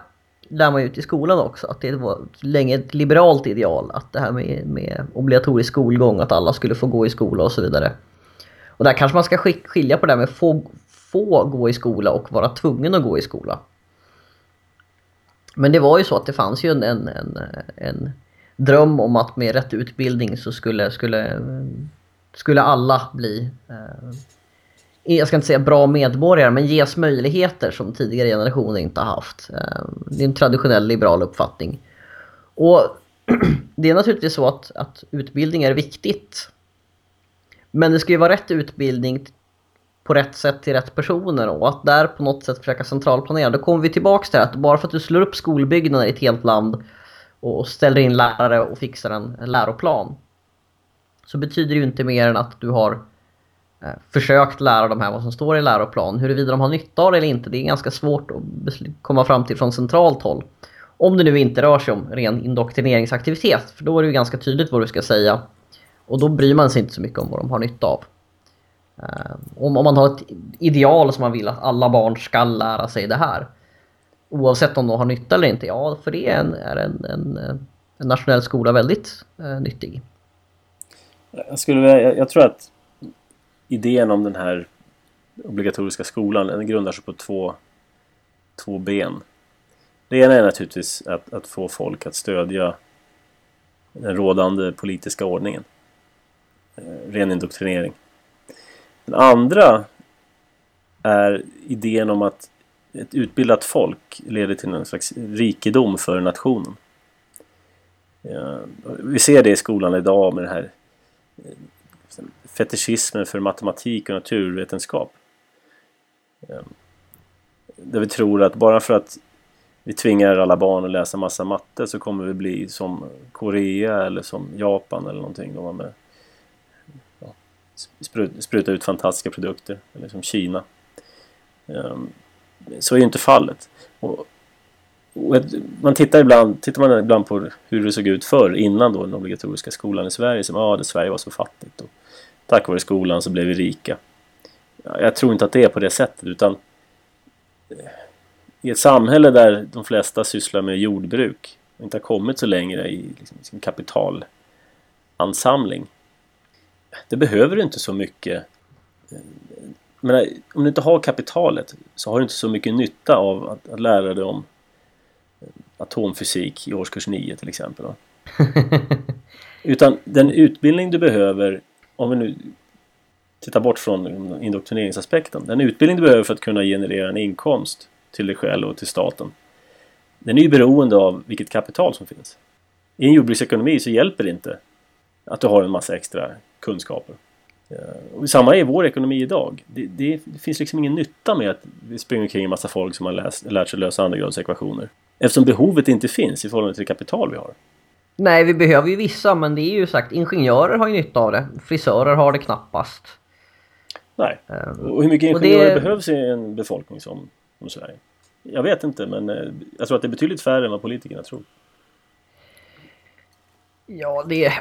lär man ju ut i skolan också, att det var länge ett liberalt ideal att det här med, med obligatorisk skolgång, att alla skulle få gå i skola och så vidare. Och där kanske man ska skilja på det här med få, få gå i skola och vara tvungen att gå i skola. Men det var ju så att det fanns ju en, en, en, en dröm om att med rätt utbildning så skulle, skulle, skulle alla bli, jag ska inte säga bra medborgare, men ges möjligheter som tidigare generationer inte har haft. Det är en traditionell liberal uppfattning. Och det är naturligtvis så att, att utbildning är viktigt. Men det ska ju vara rätt utbildning på rätt sätt till rätt personer, och att där på något sätt försöka centralplanera. Då kommer vi tillbaka till att bara för att du slår upp skolbyggnader i ett helt land och ställer in lärare och fixar en läroplan, så betyder det ju inte mer än att du har försökt lära dem här vad som står i läroplan. Huruvida de har nytta av det eller inte, det är ganska svårt att komma fram till från centralt håll. Om det nu inte rör sig om ren indoktrineringsaktivitet, för då är det ju ganska tydligt vad du ska säga, och då bryr man sig inte så mycket om vad de har nytta av. Om, om man har ett ideal som man vill att alla barn ska lära sig det här, oavsett om de har nytta eller inte, ja, för det är en, är en, en, en nationell skola väldigt eh, nyttig. Jag, skulle, jag, jag tror att idén om den här obligatoriska skolan, den grundar sig på två, två ben. Det ena är naturligtvis att, att få folk att stödja den rådande politiska ordningen. Ren indoktrinering. Den andra är idén om att ett utbildat folk leder till en slags rikedom för nationen. Vi ser det i skolan idag med det här fetischismen för matematik och naturvetenskap, där vi tror att bara för att vi tvingar alla barn att läsa massa matte så kommer vi bli som Korea eller som Japan eller någonting, då man med, ja, sprutar ut fantastiska produkter, eller som Kina. Så är ju inte fallet. Och, och man tittar ibland, tittar man ibland på hur det såg ut förr innan då den obligatoriska skolan i Sverige, som ja, det Sverige var så fattigt och tack vare skolan så blev vi rika. Jag tror inte att det är på det sättet, utan i ett samhälle där de flesta sysslar med jordbruk och inte har kommit så längre i liksom sin kapitalansamling, det behöver du inte så mycket. Men om du inte har kapitalet så har du inte så mycket nytta av att, att lära dig om atomfysik i årskurs nio till exempel då. Utan den utbildning du behöver, om vi nu tittar bort från indoktrineringsaspekten, den utbildning du behöver för att kunna generera en inkomst till dig själv och till staten, den är ju beroende av vilket kapital som finns. I en jordbruksekonomi så hjälper det inte att du har en massa extra kunskaper. Och samma är vår ekonomi idag. Det, det finns liksom ingen nytta med att vi springer kring en massa folk som har läst, lärt sig lösa andragradsekvationer. Eftersom behovet inte finns i förhållande till det kapital vi har. Nej, vi behöver ju vissa, men det är ju sagt, ingenjörer har ju nytta av det. Frisörer har det knappast. Nej, och hur mycket ingenjörer det... behövs i en befolkning som, som Sverige? Jag vet inte, men jag tror att det är betydligt färre än vad politikerna tror. Ja, det...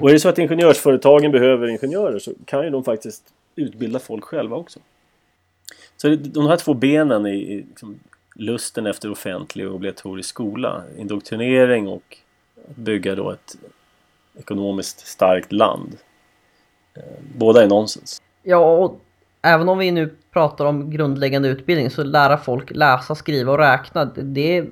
Och är det så att ingenjörsföretagen behöver ingenjörer så kan ju de faktiskt utbilda folk själva också. Så de här två benen i liksom, lusten efter offentlig och obligatorisk skola, indoktrinering och att bygga då ett ekonomiskt starkt land. Båda är nonsens. Ja, och även om vi nu pratar om grundläggande utbildning så lära folk läsa, skriva och räkna, det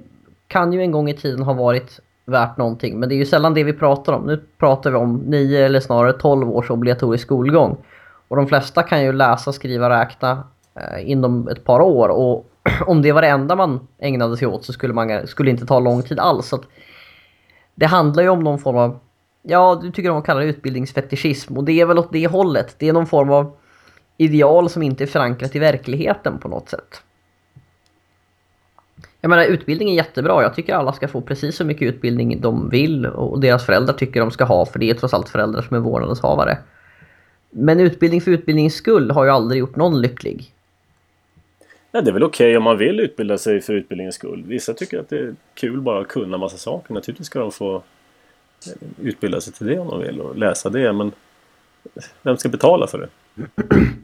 kan ju en gång i tiden ha varit värt någonting. Men det är ju sällan det vi pratar om. Nu pratar vi om nio eller snarare tolv års obligatorisk skolgång. Och de flesta kan ju läsa, skriva, räkna eh, inom ett par år. Och om det var det enda man ägnade sig åt så skulle man skulle inte ta lång tid alls. Så att det handlar ju om någon form av, ja, du tycker de kallar det utbildningsfetischism. Och det är väl åt det hållet. Det är någon form av ideal som inte är förankrat i verkligheten på något sätt. Jag menar, utbildning är jättebra. Jag tycker alla ska få precis så mycket utbildning de vill och deras föräldrar tycker de ska ha, för det är trots allt föräldrar som är vårdnadshavare. Men utbildning för utbildnings skull har ju aldrig gjort någon lycklig. Ja, det är väl okej om man vill utbilda sig för utbildningens skull. Vissa tycker att det är kul bara att kunna massa saker. Naturligtvis ska de få utbilda sig till det om de vill och läsa det, men vem ska betala för det?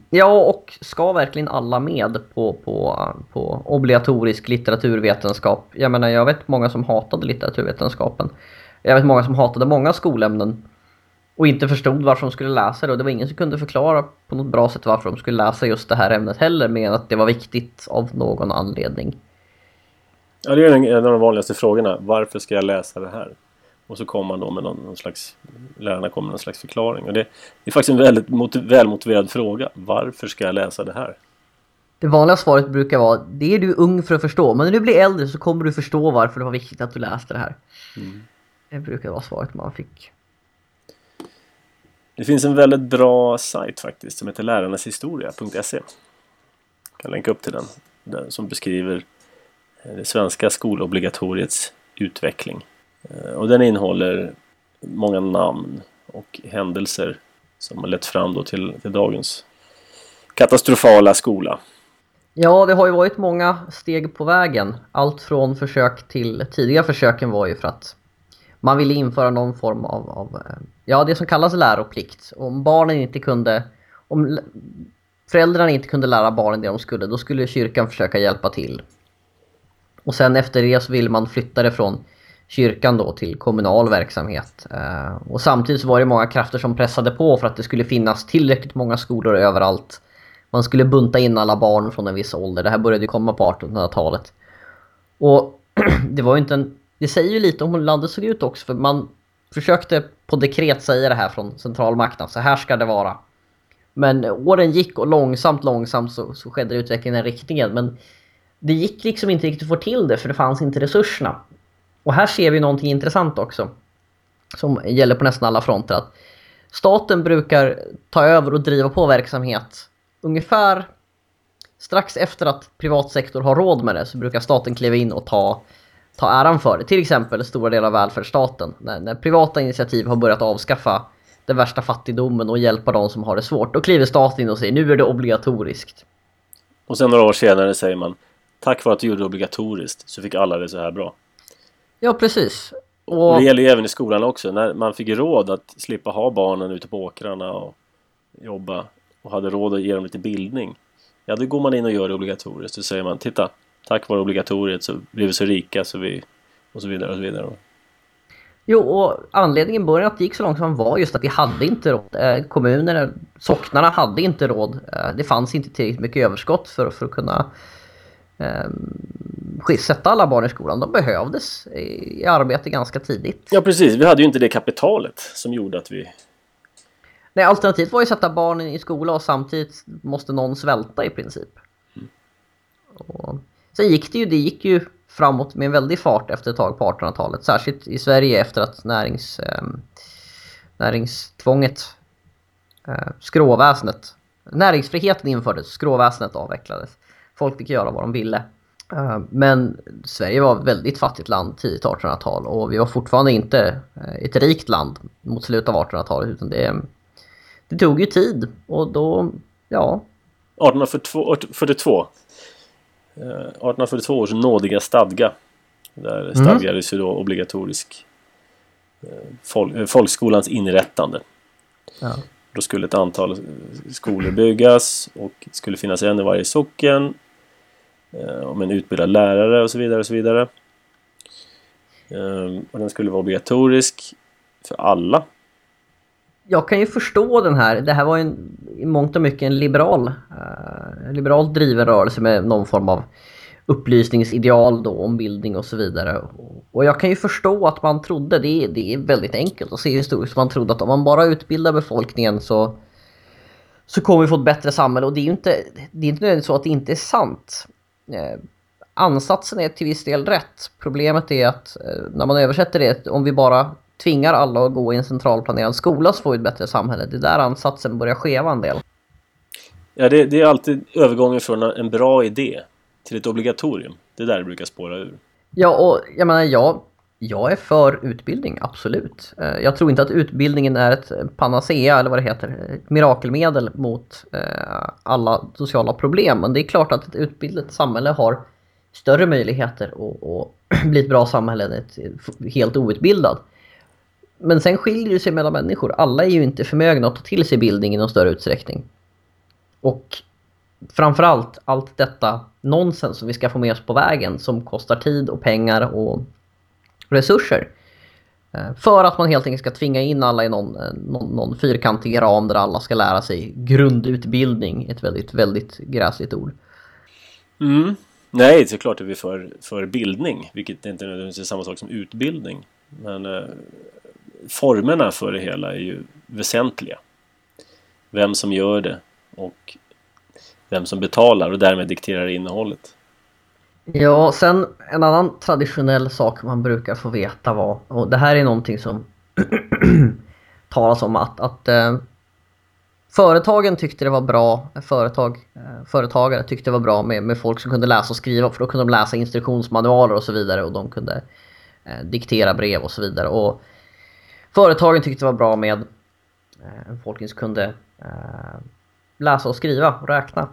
Ja, och ska verkligen alla med på, på, på obligatorisk litteraturvetenskap? Jag menar, jag vet många som hatade litteraturvetenskapen. Jag vet många som hatade många skolämnen och inte förstod varför de skulle läsa det. Och det var ingen som kunde förklara på något bra sätt varför de skulle läsa just det här ämnet heller, men att det var viktigt av någon anledning. Ja, det är en av de vanligaste frågorna. Varför ska jag läsa det här? Och så kommer man då med någon, någon slags, lärarna kommer med någon slags förklaring. Och det, det är faktiskt en väldigt mot, välmotiverad fråga. Varför ska jag läsa det här? Det vanliga svaret brukar vara, det är du ung för att förstå. Men när du blir äldre så kommer du förstå varför det var viktigt att du läste det här. Mm. Det brukar vara svaret man fick. Det finns en väldigt bra sajt faktiskt som heter lärarnas historia punkt se. Jag kan länka upp till den. den som beskriver det svenska skolobligatoriets utveckling. Och den innehåller många namn och händelser som har lett fram då till, till dagens katastrofala skola. Ja, det har ju varit många steg på vägen. Allt från försök till tidiga försöken var ju för att man ville införa någon form av, av ja, det som kallas läroplikt. Om barnen inte kunde, om föräldrarna inte kunde lära barnen det de skulle, då skulle kyrkan försöka hjälpa till. Och sen efter det så ville man flytta det från kyrkan då till kommunal verksamhet. Och samtidigt så var det många krafter som pressade på för att det skulle finnas tillräckligt många skolor överallt. Man skulle bunta in alla barn från en viss ålder. Det här började ju komma på artonhundratalet. Och det var ju inte en... Det säger ju lite om hur landet såg ut också, för man försökte på dekret säga det här från centralmakten. Så här ska det vara. Men åren gick och långsamt, långsamt så, så skedde utvecklingen i den riktningen. Men det gick liksom inte riktigt att få till det, för det fanns inte resurserna. Och här ser vi någonting intressant också som gäller på nästan alla fronter, att staten brukar ta över och driva på verksamhet ungefär strax efter att privatsektor har råd med det, så brukar staten kliva in och ta, ta äran för det. Till exempel stora delar av välfärdsstaten. När, när privata initiativ har börjat avskaffa den värsta fattigdomen och hjälpa de som har det svårt, då kliver staten in och säger nu är det obligatoriskt. Och sen några år senare säger man tack vare att du gjorde det obligatoriskt så fick alla det så här bra. Ja, precis. Och... och det gäller ju även i skolan också. När man fick råd att slippa ha barnen ute på åkrarna och jobba och hade råd att ge dem lite bildning, ja, då går man in och gör det obligatoriskt. Så säger man, titta, tack vare obligatoriet så blir vi så rika så vi... och så vidare och så vidare. Jo, och anledningen början att det gick så långsamt var just att vi hade inte råd. Eh, kommunerna, socknarna hade inte råd. Eh, det fanns inte tillräckligt mycket överskott för, för att kunna... sätta alla barn i skolan. De behövdes i arbete ganska tidigt. Ja, precis. Vi hade ju inte det kapitalet som gjorde att vi... Nej, alternativet var ju att sätta barnen i skola och samtidigt måste någon svälta i princip. Mm. Och sen gick det ju, det gick ju framåt med en väldig fart efter ett tag på artonhundratalet. Särskilt i Sverige efter att närings... näringstvånget, eh, skråväsendet. Näringsfriheten infördes, skråväsendet avvecklades. Folk fick göra vad de ville. Eh, men Sverige var ett väldigt fattigt land tio till artonhundratalet och vi var fortfarande inte ett rikt land mot slutet av artonhundratalet, utan det, det tog ju tid. Och då, ja... arton fyrtiotvå års nådiga stadga. Där stadgades mm. ju då obligatorisk folk, folkskolans inrättande. Ja. Då skulle ett antal skolor byggas och skulle finnas en i varje socken, om en utbildad lärare och så vidare och så vidare. Och den skulle vara obligatorisk för alla. Jag kan ju förstå den här. Det här var ju en, i mångt och mycket en liberal, eh, liberal driven rörelse med någon form av upplysningsideal då, om bildning och så vidare. Och jag kan ju förstå att man trodde, det är, det är väldigt enkelt att se historiskt, man trodde att om man bara utbildar befolkningen så, så kommer vi få ett bättre samhälle. Och det är ju inte, det är inte nödvändigt så att det inte är sant. Eh, ansatsen är till viss del rätt. Problemet är att eh, när man översätter det, om vi bara... tvingar alla att gå i en centralplanerad skola så får vi ett bättre samhälle. Det är där ansatsen börjar skeva en del. Ja, det, det är alltid övergången från en bra idé till ett obligatorium. Det är där det brukar spåra ur. Ja, och jag menar, jag, jag är för utbildning, absolut. Jag tror inte att utbildningen är ett panacea eller vad det heter, ett mirakelmedel mot alla sociala problem. Men det är klart att ett utbildat samhälle har större möjligheter att bli ett bra samhälle än ett helt outbildat. Men sen skiljer det sig mellan människor. Alla är ju inte förmögna att ta till sig bildning i någon större utsträckning. Och framförallt allt detta nonsens som vi ska få med oss på vägen, som kostar tid och pengar och resurser. För att man helt enkelt ska tvinga in alla i någon, någon, någon fyrkantig ram där alla ska lära sig grundutbildning. Ett väldigt, väldigt gräsligt ord. Mm. Nej, det är klart att vi för, för bildning, vilket inte är samma sak som utbildning. Men... Eh... formerna för det hela är ju väsentliga. Vem som gör det och vem som betalar och därmed dikterar innehållet. Ja, sen en annan traditionell sak man brukar få veta var, och det här är någonting som talas om att, att eh, företagen tyckte det var bra, företag, eh, företagare tyckte det var bra med, med folk som kunde läsa och skriva, för då kunde de läsa instruktionsmanualer och så vidare och de kunde eh, diktera brev och så vidare. Och företagen tyckte det var bra med eh, folk som kunde eh, läsa och skriva och räkna.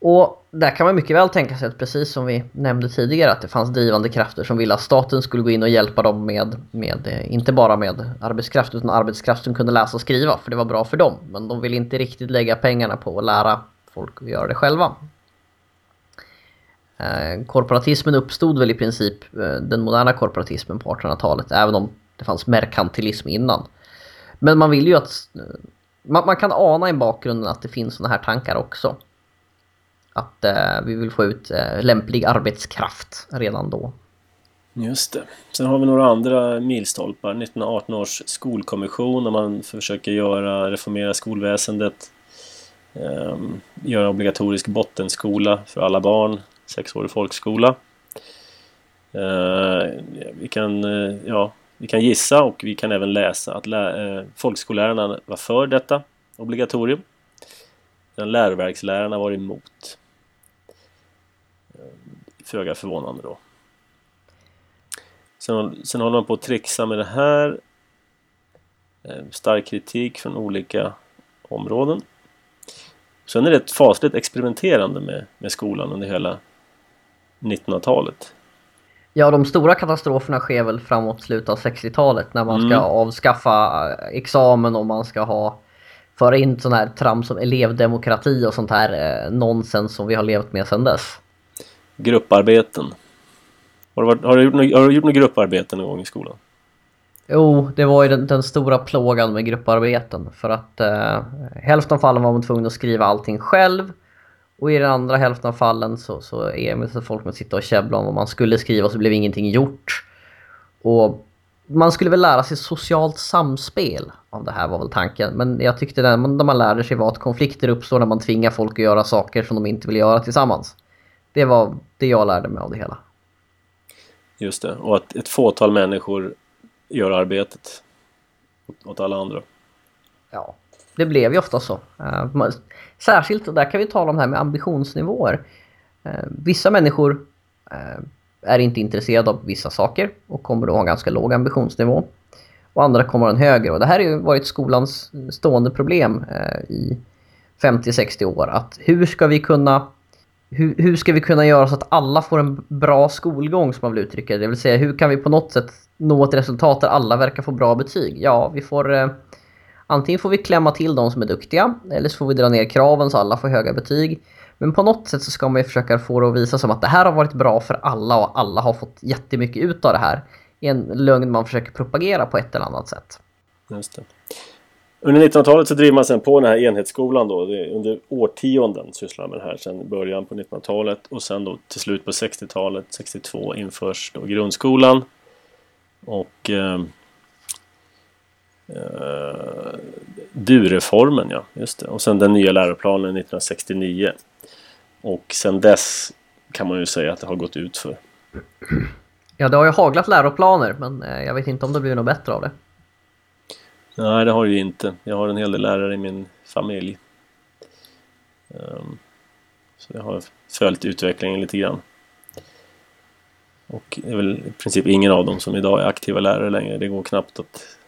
Och där kan man mycket väl tänka sig att, precis som vi nämnde tidigare, att det fanns drivande krafter som ville att staten skulle gå in och hjälpa dem med, med inte bara med arbetskraft, utan arbetskraft som kunde läsa och skriva, för det var bra för dem. Men de ville inte riktigt lägga pengarna på att lära folk att göra det själva. Eh, korporatismen uppstod väl i princip, eh, den moderna korporatismen på artonhundratalet, även om det fanns merkantilism innan. Men man vill ju att... Man, man kan ana i bakgrunden att det finns såna här tankar också. Att eh, vi vill få ut eh, lämplig arbetskraft redan då. Just det. Sen har vi några andra milstolpar. nittonhundraarton års skolkommission, när man försöker göra, reformera skolväsendet. Eh, göra obligatorisk bottenskola för alla barn. Sexårig folkskola. Eh, vi kan... Eh, ja... Vi kan gissa, och vi kan även läsa, att lä- eh, folkskollärarna var för detta obligatorium. Den läroverkslärarna var emot. Föga förvånande då. Sen, sen håller man på att trixa med det här. Eh, stark kritik från olika områden. Sen är det ett fasligt experimenterande med, med skolan under hela nittonhundratalet. Ja, de stora katastroferna sker väl framåt slutet av sextiotalet, när man ska mm. avskaffa examen och man ska ha föra in sån här tram som elevdemokrati och sånt här eh, nonsens som vi har levt med sedan dess. Grupparbeten. Har du, varit, har, du gjort några, har du gjort några grupparbeten någon gång i skolan? Jo, det var ju den, den stora plågan med grupparbeten, för att eh, hälften av fallen var man tvungen att skriva allting själv. Och i den andra hälften av fallen så, så är det så folk med att sitta och käbbla om vad man skulle skriva, så blev ingenting gjort. Och man skulle väl lära sig socialt samspel av det här, var väl tanken. Men jag tyckte när man, när man lärde sig var att konflikter uppstår när man tvingar folk att göra saker som de inte vill göra tillsammans. Det var det jag lärde mig av det hela. Just det, och att ett fåtal människor gör arbetet. åt alla andra. Ja, det blev ju ofta så. Särskilt, och där kan vi tala om det här med ambitionsnivåer. Vissa människor är inte intresserade av vissa saker och kommer då ha en ganska låg ambitionsnivå. Och andra kommer ha en högre. Och det här har ju varit skolans stående problem i femtio sextio år. Att hur ska vi kunna... Hur, hur ska vi kunna göra så att alla får en bra skolgång, som man vill uttrycka det? Det vill säga, hur kan vi på något sätt nå ett resultat där alla verkar få bra betyg? Ja, vi får... Eh, antingen får vi klämma till de som är duktiga, eller så får vi dra ner kraven så alla får höga betyg. Men på något sätt så ska man ju försöka få det att visa som att det här har varit bra för alla och alla har fått jättemycket ut av det här. En lögn man försöker propagera på ett eller annat sätt. Just det. Under nittonhundratalet så driver man sen på den här enhetsskolan då. Det är under årtionden sysslar med det här, sen början på nittonhundratalet och sen då till slut på sextiotalet, sextiotvå införs då grundskolan. Och eh, eh, du-reformen, ja, just det. Och sen den nya läroplanen nittonhundrasextionio. Och sen dess kan man ju säga att det har gått ut för. Ja, det har ju haglat läroplaner, men jag vet inte om det blir något bättre av det. Nej, det har jag ju inte. Jag har en hel del lärare i min familj. Um, så jag har följt utvecklingen lite grann. Och det är väl i princip ingen av dem som idag är aktiva lärare längre. Det går knappt att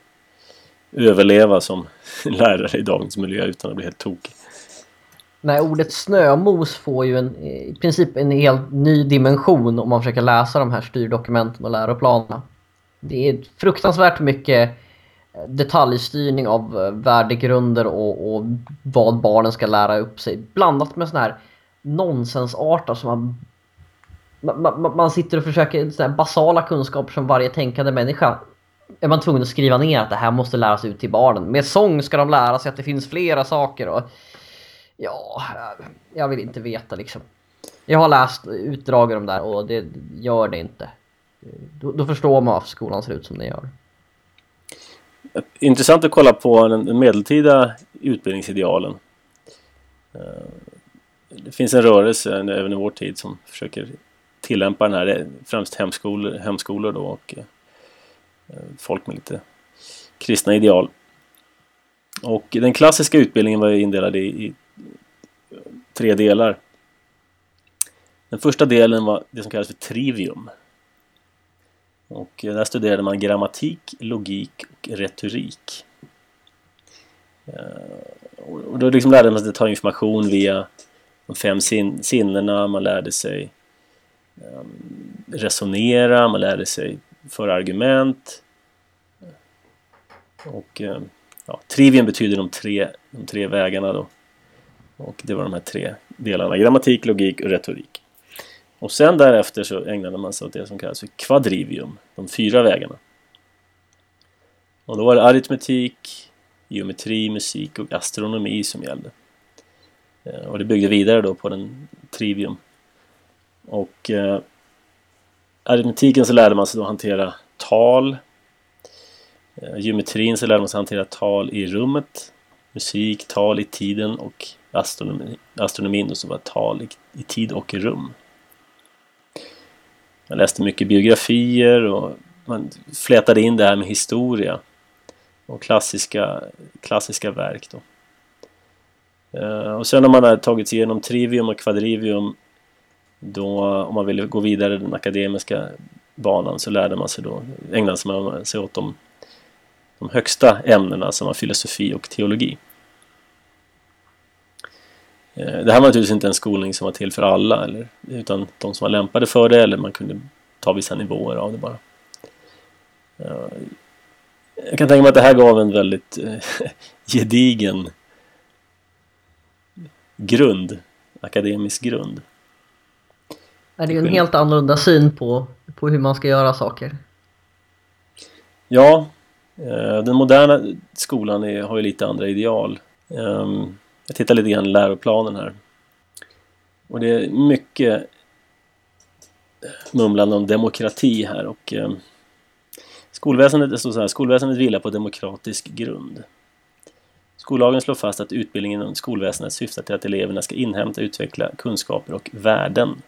överleva som lärare i dagens miljö utan att bli helt tokig. Nej, ordet snömos får ju en, i princip en helt ny dimension om man försöker läsa de här styrdokumenten och läroplanerna. Det är fruktansvärt mycket detaljstyrning av värdegrunder och, och vad barnen ska lära upp sig. Blandat med sådana här nonsensarter som man, man, man sitter och försöker, sådana här basala kunskaper som varje tänkande människa är man tvungen att skriva ner att det här måste läras ut till barnen. Med sång ska de lära sig att det finns flera saker och ja, jag vill inte veta liksom. Jag har läst utdrag om det där och det gör det inte. Då, då förstår man att skolan ser ut som den gör. Intressant att kolla på den medeltida utbildningsidealen. Det finns en rörelse även i vår tid som försöker tillämpa den här, främst hemskolor, hemskolor då, och folk med lite kristna ideal. Och den klassiska utbildningen var ju indelad i, i tre delar. Den första delen var det som kallas för trivium. Och där studerade man grammatik, logik och retorik. Och då liksom lärde man sig att ta information via de fem sin- sinnena. Man lärde sig resonera, man lärde sig föra argument. Och ja, trivium betyder de tre, de tre vägarna då. Och det var de här tre delarna, grammatik, logik och retorik. Och sen därefter så ägnade man sig åt det som kallas för kvadrivium, de fyra vägarna. Och då var det aritmetik, geometri, musik och astronomi som gällde. Och det byggde vidare då på den trivium. Och eh, aritmetiken så lärde man sig då hantera tal. Eh, geometrin så lärde man sig hantera tal i rummet. Musik, tal i tiden och astronomi, astronomin då, så var tal i, i tid och i rum. Man läste mycket biografier och man flätade in det här med historia och klassiska, klassiska verk då. Och sen när man hade tagit sig igenom trivium och kvadrivium, då om man ville gå vidare den akademiska banan så lärde man sig då, ägnade man sig åt de, de högsta ämnena som var filosofi och teologi. Det här var naturligtvis inte en skolning som var till för alla, eller, utan de som var lämpade för det, eller man kunde ta vissa nivåer av det bara. Jag kan tänka mig att det här gav en väldigt gedigen grund, akademisk grund. Det är ju en helt annorlunda syn på, på hur man ska göra saker. Ja, den moderna skolan är, har ju lite andra ideal. Jag tittar lite grann i läroplanen här. Och det är mycket mumlande om demokrati här. Och, eh, skolväsendet, det står så här, skolväsendet vilar på demokratisk grund. Skollagen slår fast att utbildningen inom skolväsendet syftar till att eleverna ska inhämta och utveckla kunskaper och värden.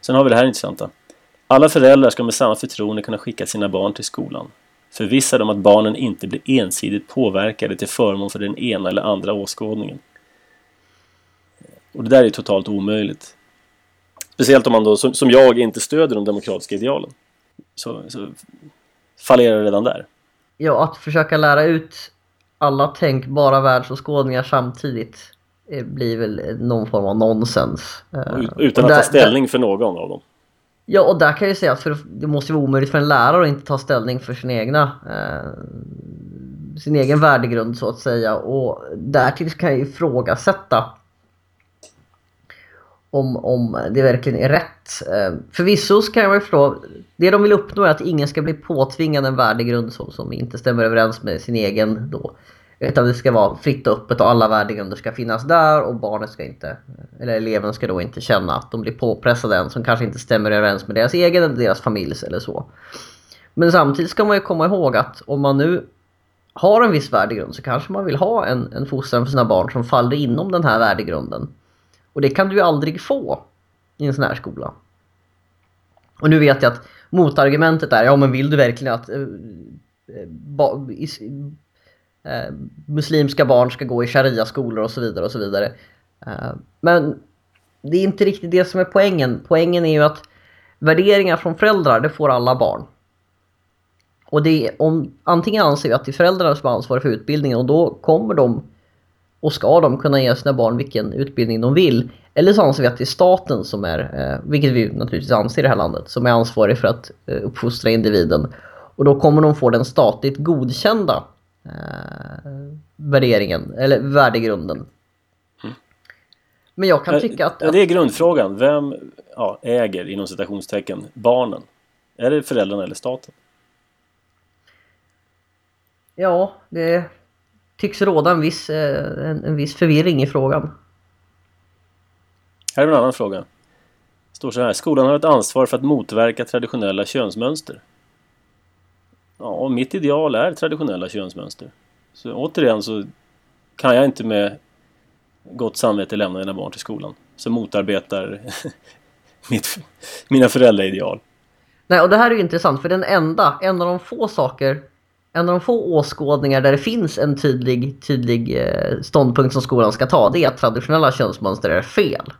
Sen har vi det här intressanta. Alla föräldrar ska med samma förtroende kunna skicka sina barn till skolan. förvissad om att barnen inte blir ensidigt påverkade till förmån för den ena eller andra åskådningen. Och det där är totalt omöjligt. Speciellt om man då, som, som jag, inte stöder de demokratiska idealen. Så, så fallerar det redan där. Ja, att försöka lära ut alla tänkbara världsåskådningar samtidigt blir väl någon form av nonsens. Utan att där, ta ställning för någon av dem. Ja, och där kan jag ju säga att för det måste vara omöjligt för en lärare att inte ta ställning för sin egna eh, sin egen värdegrund, så att säga. Och därtill kan jag ju ifrågasätta om, om det verkligen är rätt. Eh, förvisso kan jag ju förstå, det de vill uppnå är att ingen ska bli påtvingad en värdegrund som, som inte stämmer överens med sin egen då. Utan det ska vara fritt och öppet och alla värdegrunder ska finnas där och barnet ska inte, eller eleven ska då inte känna att de blir påpressade än som kanske inte stämmer överens med deras egen eller deras familjs eller så. Men samtidigt ska man ju komma ihåg att om man nu har en viss värdegrund så kanske man vill ha en, en fostran för sina barn som faller inom den här värdegrunden. Och det kan du ju aldrig få i en sån här skola. Och nu vet jag att motargumentet är, ja men vill du verkligen att... Eh, ba, i, Eh, muslimska barn ska gå i sharia-skolor och så vidare och så vidare. Eh, men det är inte riktigt det som är poängen. Poängen är ju att värderingar från föräldrar, det får alla barn. Och det är, om, antingen anser vi att det är föräldrarna som är ansvariga för utbildningen och då kommer de och ska de kunna ge sina barn vilken utbildning de vill. Eller så anser vi att det är staten som är, eh, vilket vi naturligtvis anser i det här landet, som är ansvarig för att eh, uppfostra individen. Och då kommer de få den statligt godkända Eh, värderingen eller värdegrunden. Mm. Men jag kan tycka att, att det är grundfrågan. Vem ja, äger inom citationstecken barnen? Är det föräldrarna eller staten? Ja, det tycks råda en viss, en, en viss förvirring i frågan. Här är en annan fråga. Det står så här: skolan har ett ansvar för att motverka traditionella könsmönster. Ja, mitt ideal är traditionella könsmönster. Så återigen så kan jag inte med gott samvete lämna mina barn till skolan. Så motarbetar mitt, mina föräldraideal. Nej, och det här är ju intressant för den enda, en av de få saker, en av de få åskådningar där det finns en tydlig, tydlig ståndpunkt som skolan ska ta, det är att traditionella könsmönster är fel.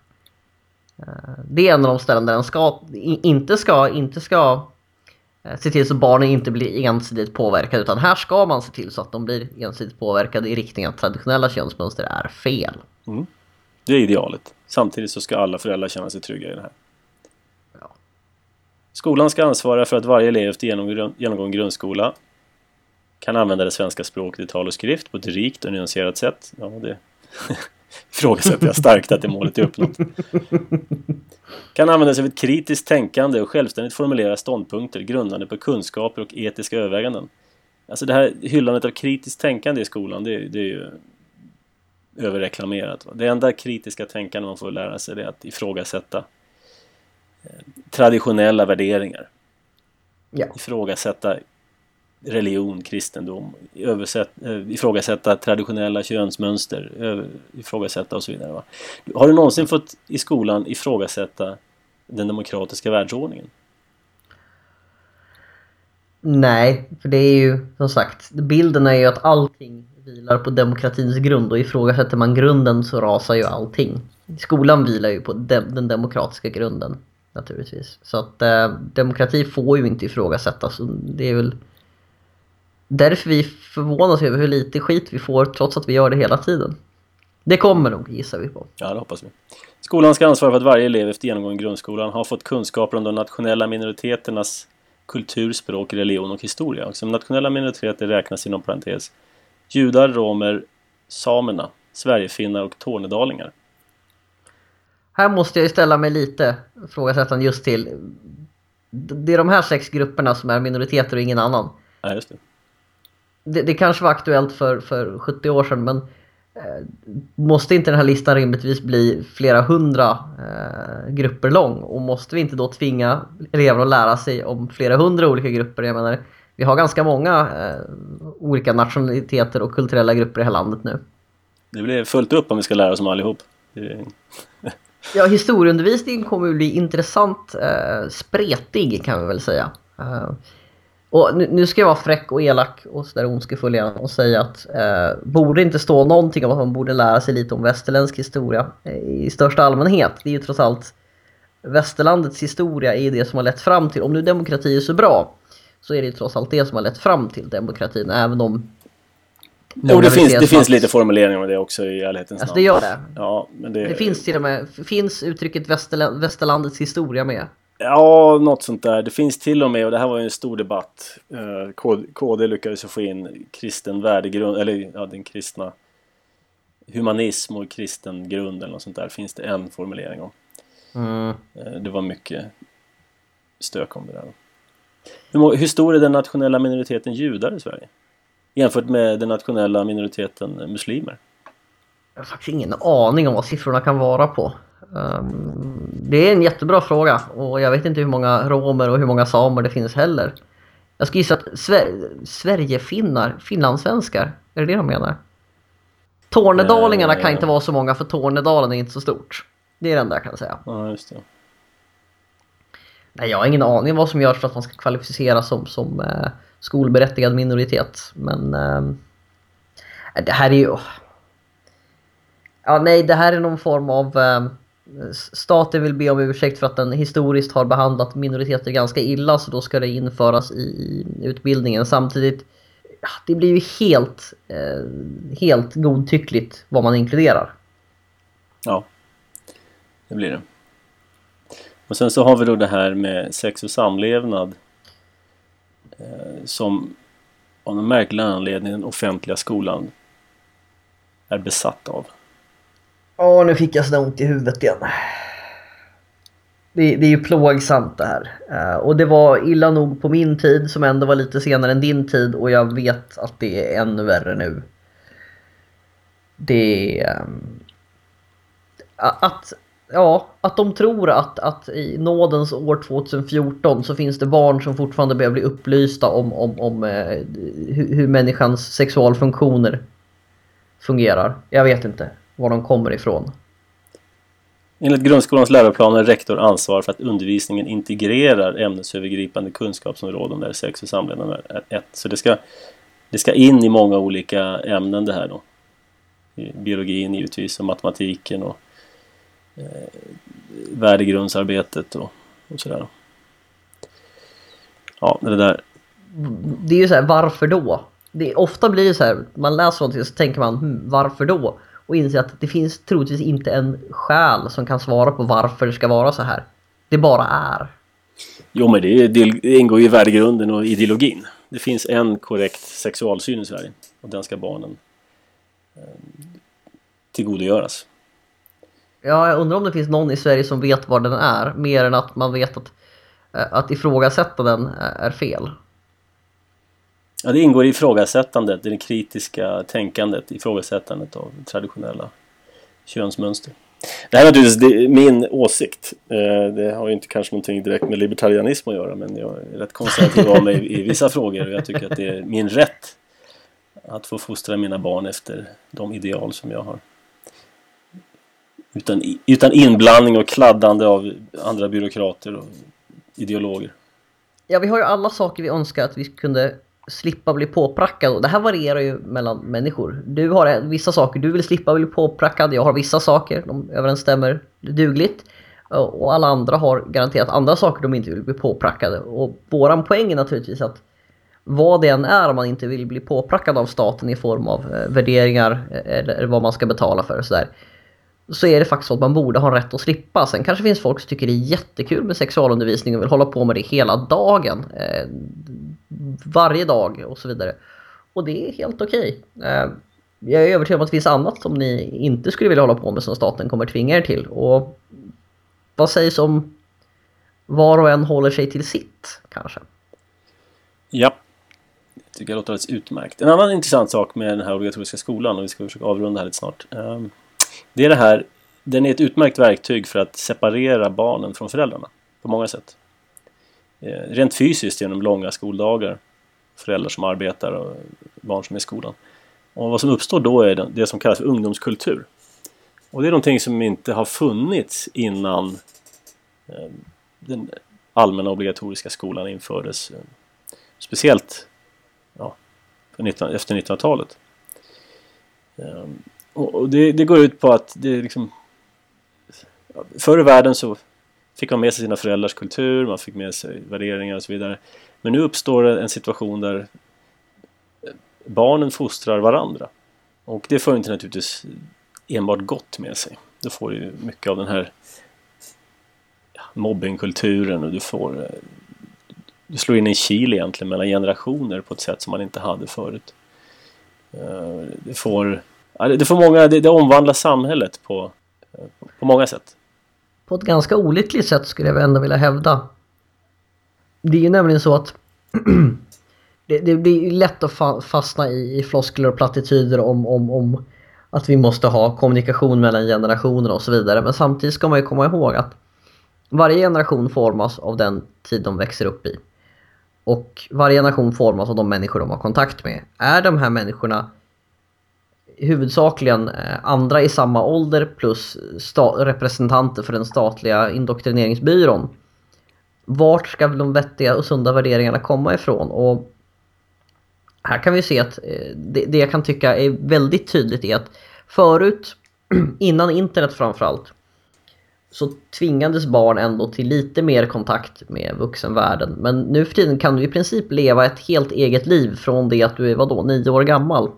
Det är en av de ställen där den ska, inte ska, inte ska... se till så barnen inte blir ensidigt påverkade, utan här ska man se till så att de blir ensidigt påverkade i riktning att traditionella könsmönster är fel. Mm. Det är idealet. Samtidigt så ska alla föräldrar känna sig trygga i det här. Ja. Skolan ska ansvara för att varje elev efter genomgång grundskola kan använda det svenska språket i tal och skrift på ett rikt och nyanserat sätt. Ja, det ifrågasätter jag starkt att det målet är uppnått. Kan användas av ett kritiskt tänkande och självständigt formulera ståndpunkter grundande på kunskaper och etiska överväganden. Alltså det här hyllandet av kritiskt tänkande i skolan, det, det är ju överreklamerat. Va? Det enda kritiska tänkande man får lära sig är att ifrågasätta traditionella värderingar. Ja. Ifrågasätta religion, kristendom, ifrågasätta traditionella könsmönster, ifrågasätta och så vidare. Va? Har du någonsin fått i skolan ifrågasätta den demokratiska världsordningen? Nej, för det är ju som sagt, bilden är ju att allting vilar på demokratins grund och ifrågasätter man grunden så rasar ju allting. Skolan vilar ju på de- den demokratiska grunden naturligtvis. Så att eh, demokrati får ju inte ifrågasättas. Det är väl därför vi förvånas över hur lite skit vi får trots att vi gör det hela tiden. Det kommer nog, gissar vi på. Ja, det hoppas vi. Skolan ska ansvara för att varje elev efter genomgång i grundskolan har fått kunskaper om de nationella minoriteternas kultur, språk, religion och historia. Och som nationella minoriteter räknas inom parentes judar, romer, samerna, sverigefinnar och tornedalingar. Här måste jag ställa mig lite frågasättan just till. Det är de här sex grupperna som är minoriteter och ingen annan. Ja, just det. Det, det kanske var aktuellt för, för sjuttio år sedan, men eh, måste inte den här listan rimligtvis bli flera hundra eh, grupper lång? Och måste vi inte då tvinga elever att lära sig om flera hundra olika grupper? Jag menar, vi har ganska många eh, olika nationaliteter och kulturella grupper i hela landet nu. Det blir fullt upp om vi ska lära oss om allihop. Ja, historieundervisningen kommer att bli intressant, eh, spretig kan vi väl säga. Eh, Och nu, nu ska jag vara fräck och elak och sådär ondskefull igen och säga att eh, borde inte stå någonting om att man borde lära sig lite om västerländsk historia eh, i största allmänhet. Det är ju trots allt västerlandets historia är det som har lett fram till, om nu demokrati är så bra, så är det ju trots allt det som har lett fram till demokratin, även om... Jo, det finns, det finns lite formuleringar om det också i ärlighetens namn. Alltså det gör det. Ja, men det... det finns till och med, finns uttrycket västerl- västerlandets historia med? Ja, något sånt där. Det finns till och med, och det här var ju en stor debatt, K D lyckades få in kristen värdegrund, eller ja, den kristna humanism och kristen grund eller något sånt där, finns det en formulering om. Mm. Det var mycket stök om det där. Hur, hur stor är den nationella minoriteten judar i Sverige jämfört med den nationella minoriteten muslimer? Jag har faktiskt ingen aning om vad siffrorna kan vara på. Um, det är en jättebra fråga, och jag vet inte hur många romer och hur många samer det finns heller. Jag ska gissa att Sver- Sverigefinnar, finlandssvenskar, är det det de menar? Tornedalingarna äh, kan inte vara så många, för Tornedalen är inte så stort. Det är den där kan jag säga. Ja, just det. Nej, jag har ingen aning vad som görs för att man ska kvalificera som, som eh, skolberättigad minoritet. Men eh, det här är ju... Ja, nej, det här är någon form av... Eh, staten vill be om ursäkt för att den historiskt har behandlat minoriteter ganska illa, så då ska det införas i, i utbildningen. Samtidigt, ja, det blir ju helt, eh, helt godtyckligt vad man inkluderar. Ja, det blir det. Och sen så har vi då det här med sex och samlevnad eh, som av någon märklig anledning den offentliga skolan är besatt av. Ja, oh, nu fick jag sådant ont i huvudet igen. Det, det är ju plågsamt det här. Eh, och det var illa nog på min tid, som ändå var lite senare än din tid, och jag vet att det är ännu värre nu. Det eh, att Ja, att de tror att, att i nådens år tjugohundrafjorton så finns det barn som fortfarande behöver bli upplysta om, om, om eh, hur, hur människans sexualfunktioner fungerar. Jag vet inte var de kommer ifrån. Enligt grundskolans läroplan är rektor ansvar för att undervisningen integrerar ämnesövergripande kunskapsområden där sex och samlevnad är ett. Så det ska, det ska in i många olika ämnen det här då. Biologin givetvis och matematiken och Eh, värdegrundsarbetet och, och sådär. Ja, det där. Det är ju så här, varför då? Det ofta blir ju så här, man läser någonting och så tänker man, hm, varför då? Och inser att det finns troligtvis inte en själ som kan svara på varför det ska vara så här. Det bara är. Jo, men det, det ingår ju i värdegrunden och ideologin. Det finns en korrekt sexualsyn i Sverige, och den ska barnen eh, tillgodogöras. Ja, jag undrar om det finns någon i Sverige som vet vad den är, mer än att man vet att, att ifrågasätta den är fel. Ja, det ingår i ifrågasättandet, det kritiska tänkandet, ifrågasättandet av traditionella könsmönster. Det här är naturligtvis min åsikt. Det har ju inte kanske någonting direkt med libertarianism att göra, men jag är rätt konservativ av mig i vissa frågor, och jag tycker att det är min rätt att få fostra mina barn efter de ideal som jag har. Utan, utan inblandning och kladdande av andra byråkrater och ideologer. Ja, vi har ju alla saker vi önskar att vi kunde slippa bli påprackade. Och det här varierar ju mellan människor. Du har vissa saker du vill slippa bli påprackad. Jag har vissa saker, de överensstämmer dugligt. Och alla andra har garanterat andra saker de inte vill bli påprackade. Och våran poäng är naturligtvis att vad det än är man inte vill bli påprackad av staten i form av värderingar eller vad man ska betala för och sådär, så är det faktiskt så att man borde ha rätt att slippa. Sen kanske finns folk som tycker det är jättekul med sexualundervisning och vill hålla på med det hela dagen, eh, varje dag och så vidare. Och det är helt okej. Eh, jag är övertygad om att det finns annat som ni inte skulle vilja hålla på med som staten kommer tvinga er till. Och vad sägs om var och en håller sig till sitt, kanske? Ja, jag tycker det låter alldeles utmärkt. En annan intressant sak med den här obligatoriska skolan, och vi ska försöka avrunda här lite snart, Um... det är det här, den är ett utmärkt verktyg för att separera barnen från föräldrarna på många sätt. Rent fysiskt genom långa skoldagar, föräldrar som arbetar och barn som är i skolan. Och vad som uppstår då är det som kallas för ungdomskultur. Och det är någonting som inte har funnits innan den allmänna obligatoriska skolan infördes speciellt ja, efter nittonhundratalet. Um, och det, det går ut på att det liksom, förr i världen så fick man med sig sina föräldrars kultur, man fick med sig värderingar och så vidare. Men nu uppstår en situation där barnen fostrar varandra. Och det får inte naturligtvis enbart gott med sig. Du får ju mycket av den här mobbingkulturen och du får du slår in en kil egentligen mellan generationer på ett sätt som man inte hade förut. Det får det får många det, det omvandlar samhället på på många sätt. På ett ganska olyckligt sätt skulle jag ändå vilja hävda. Det är ju nämligen så att det, det blir lätt att fa- fastna i, i floskler och plattityder om, om, om att vi måste ha kommunikation mellan generationer och så vidare. Men samtidigt ska man ju komma ihåg att varje generation formas av den tid de växer upp i. Och varje generation formas av de människor de har kontakt med. Är de här människorna huvudsakligen andra i samma ålder plus sta- representanter för den statliga indoktrineringsbyrån? Vart ska de vettiga och sunda värderingarna komma ifrån? Och här kan vi se att det, det jag kan tycka är väldigt tydligt är att förut, innan internet framförallt, så tvingades barn ändå till lite mer kontakt med vuxenvärlden. Men nu för tiden kan du i princip leva ett helt eget liv från det att du är vadå, nio år gammal.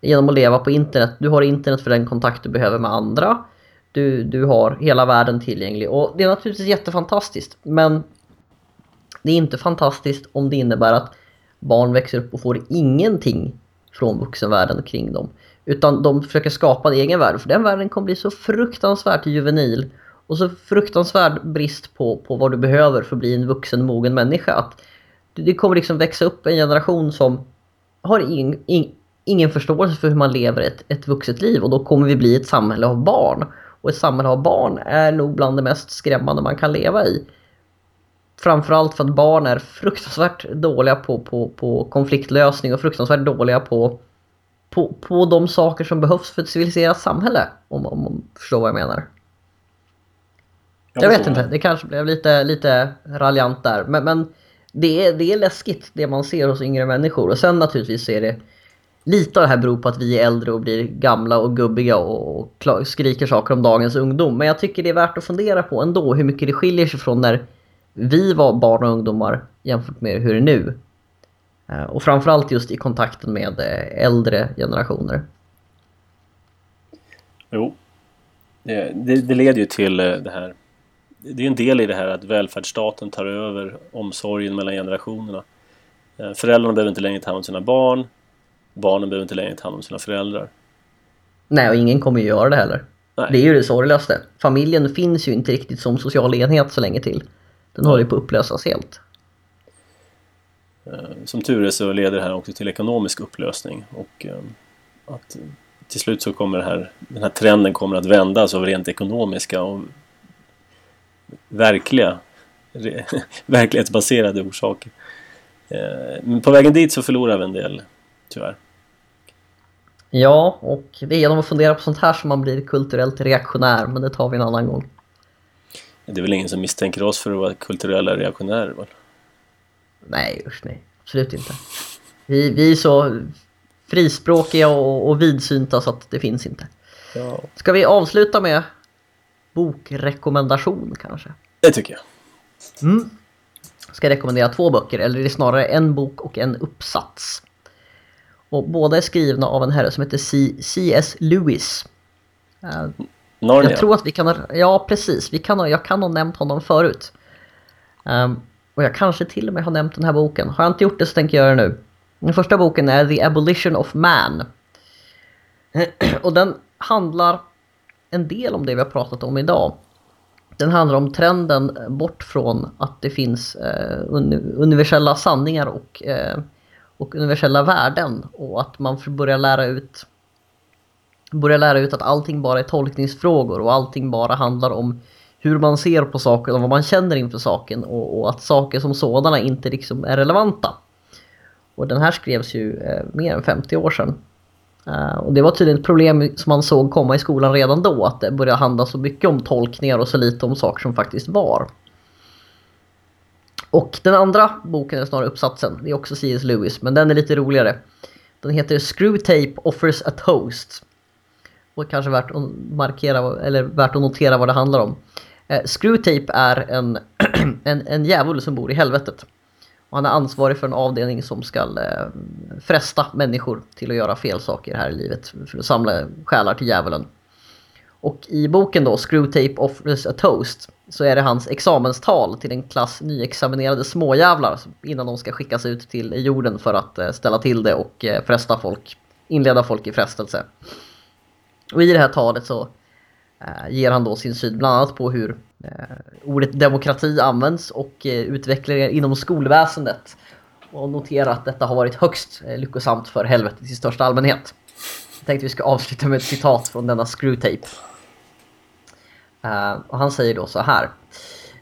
Genom att leva på internet. Du har internet för den kontakt du behöver med andra. Du, du har hela världen tillgänglig. Och det är naturligtvis jättefantastiskt. Men det är inte fantastiskt om det innebär att barn växer upp och får ingenting från vuxenvärlden kring dem. Utan de försöker skapa en egen värld. För den världen kommer bli så fruktansvärt juvenil. Och så fruktansvärd brist på, på vad du behöver för att bli en vuxen, mogen människa. Att det kommer liksom växa upp en generation som har ingen... In, Ingen förståelse för hur man lever ett, ett vuxet liv. Och då kommer vi bli ett samhälle av barn. Och ett samhälle av barn är nog bland det mest skrämmande man kan leva i. Framförallt för att barn är fruktansvärt dåliga på, på, på konfliktlösning. Och fruktansvärt dåliga på, på, på de saker som behövs för ett civiliserat samhälle. Om, om man förstår vad jag menar. Jag, jag vet inte. Det kanske blev lite, lite raljant där. Men, men det, är, det är läskigt det man ser hos yngre människor. Och sen naturligtvis är det... Lite av det här beror på att vi är äldre och blir gamla och gubbiga och skriker saker om dagens ungdom. Men jag tycker det är värt att fundera på ändå hur mycket det skiljer sig från när vi var barn och ungdomar jämfört med hur det är nu. Och framförallt just i kontakten med äldre generationer. Jo, det, det leder ju till det här. Det är en del i det här att välfärdsstaten tar över omsorgen mellan generationerna. Föräldrarna behöver inte längre ta hand om sina barn. Barnen behöver inte längre ta hand om sina föräldrar. Nej, och ingen kommer ju göra det heller. Nej. Det är ju det sorgligaste. Familjen finns ju inte riktigt som social enhet så länge till. Den håller ju på att upplösas helt. Som tur är så leder det här också till ekonomisk upplösning. Och att till slut så kommer det här, den här trenden kommer att vändas av rent ekonomiska och verkliga, verklighetsbaserade orsaker. Men på vägen dit så förlorar vi en del, tyvärr. Ja, och det är genom att fundera på sånt här som man blir kulturellt reaktionär, men det tar vi en annan gång. Det är väl ingen som misstänker oss för att vara kulturella reaktionärer, väl? Nej, usch nej. Absolut inte. Vi, vi är så frispråkiga och, och vidsynta så att det finns inte. Ja. Ska vi avsluta med bokrekommendation kanske? Det tycker jag. Mm. Ska jag rekommendera två böcker, eller är det snarare en bok och en uppsats? Och båda är skrivna av en herre som heter C S Lewis. Narnia. Jag tror att vi kan ha, ja precis, vi kan ha, jag kan ha nämnt honom förut. Um, och jag kanske till och med har nämnt den här boken. Har jag inte gjort det så tänker jag göra det nu. Den första boken är The Abolition of Man. Och den handlar en del om det vi har pratat om idag. Den handlar om trenden bort från att det finns eh, un- universella sanningar och... Eh, och universella värden, och att man börjar lära ut börjar lära ut att allting bara är tolkningsfrågor och allting bara handlar om hur man ser på saker och vad man känner inför saken, och, och att saker som sådana inte liksom är relevanta. Och den här skrevs ju eh, mer än femtio år sedan. Eh, och det var tydligen ett problem som man såg komma i skolan redan då, att det började handla så mycket om tolkningar och så lite om saker som faktiskt var. Och den andra boken, är snarare uppsatsen, det är också C S. Lewis, men den är lite roligare. Den heter Screwtape Offers a Toast. Och kanske värt att markera, eller värt att notera vad det handlar om. Eh, Screwtape är en, en, en djävul som bor i helvetet. Och han är ansvarig för en avdelning som ska eh, fresta människor till att göra fel saker här i livet. För att samla själar till djävulen. Och i boken då, Screwtape Offers a Toast, så är det hans examenstal till en klass nyexaminerade småjävlar innan de ska skickas ut till jorden för att ställa till det och fresta folk, inleda folk i frestelse. Och i det här talet så ger han då sin syn bland annat på hur ordet demokrati används och utvecklingar inom skolväsendet. Och noterar att detta har varit högst lyckosamt för helvetet i största allmänhet. Jag tänkte vi ska avsluta med ett citat från denna Screwtape. Uh, och han säger då så här: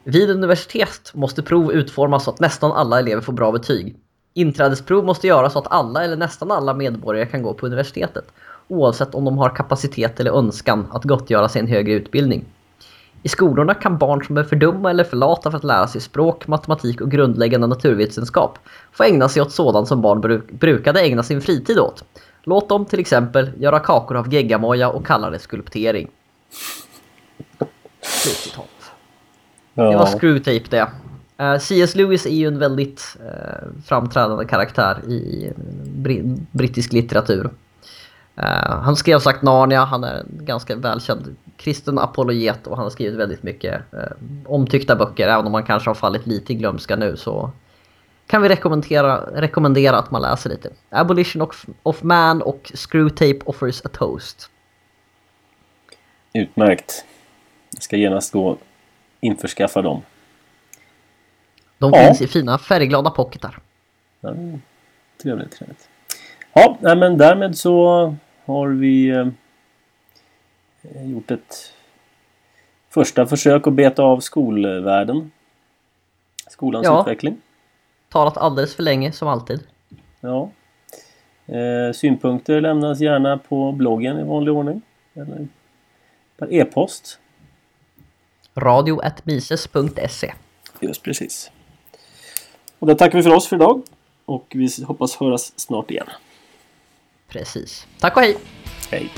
vid universitet måste prov utformas så att nästan alla elever får bra betyg. Inträdesprov måste göras så att alla eller nästan alla medborgare kan gå på universitetet, oavsett om de har kapacitet eller önskan att gottgöra sig en högre utbildning. I skolorna kan barn som är för dumma eller för lata för att lära sig språk, matematik och grundläggande naturvetenskap få ägna sig åt sådant som barn bruk- brukade ägna sin fritid åt. Låt dem till exempel göra kakor av geggamoja och kalla det skulptering. Ja. Det var Screwtape det. Uh, C S. Lewis är ju en väldigt uh, framträdande karaktär i br- brittisk litteratur. Uh, han skrev sagt Narnia, han är en ganska välkänd kristen apologet och han har skrivit väldigt mycket uh, omtyckta böcker. Även om man kanske har fallit lite i glömska nu, så kan vi rekommendera, rekommendera att man läser lite. Abolition of, of Man och Screwtape Offers a Toast. Utmärkt. Jag ska genast gå införskaffa dem. De ja. finns i fina färgglada pocketar. Ja, trevligt, trevligt. Ja, men därmed så har vi eh, gjort ett första försök att beta av skolvärlden. Skolans ja. utveckling. Talat alldeles för länge, som alltid. Ja. Eh, synpunkter lämnas gärna på bloggen i vanlig ordning. Eller per e-post. radio at mises punkt se. Just precis. Och där tackar vi för oss för idag. Och vi hoppas höras snart igen. Precis. Tack och hej. Hej.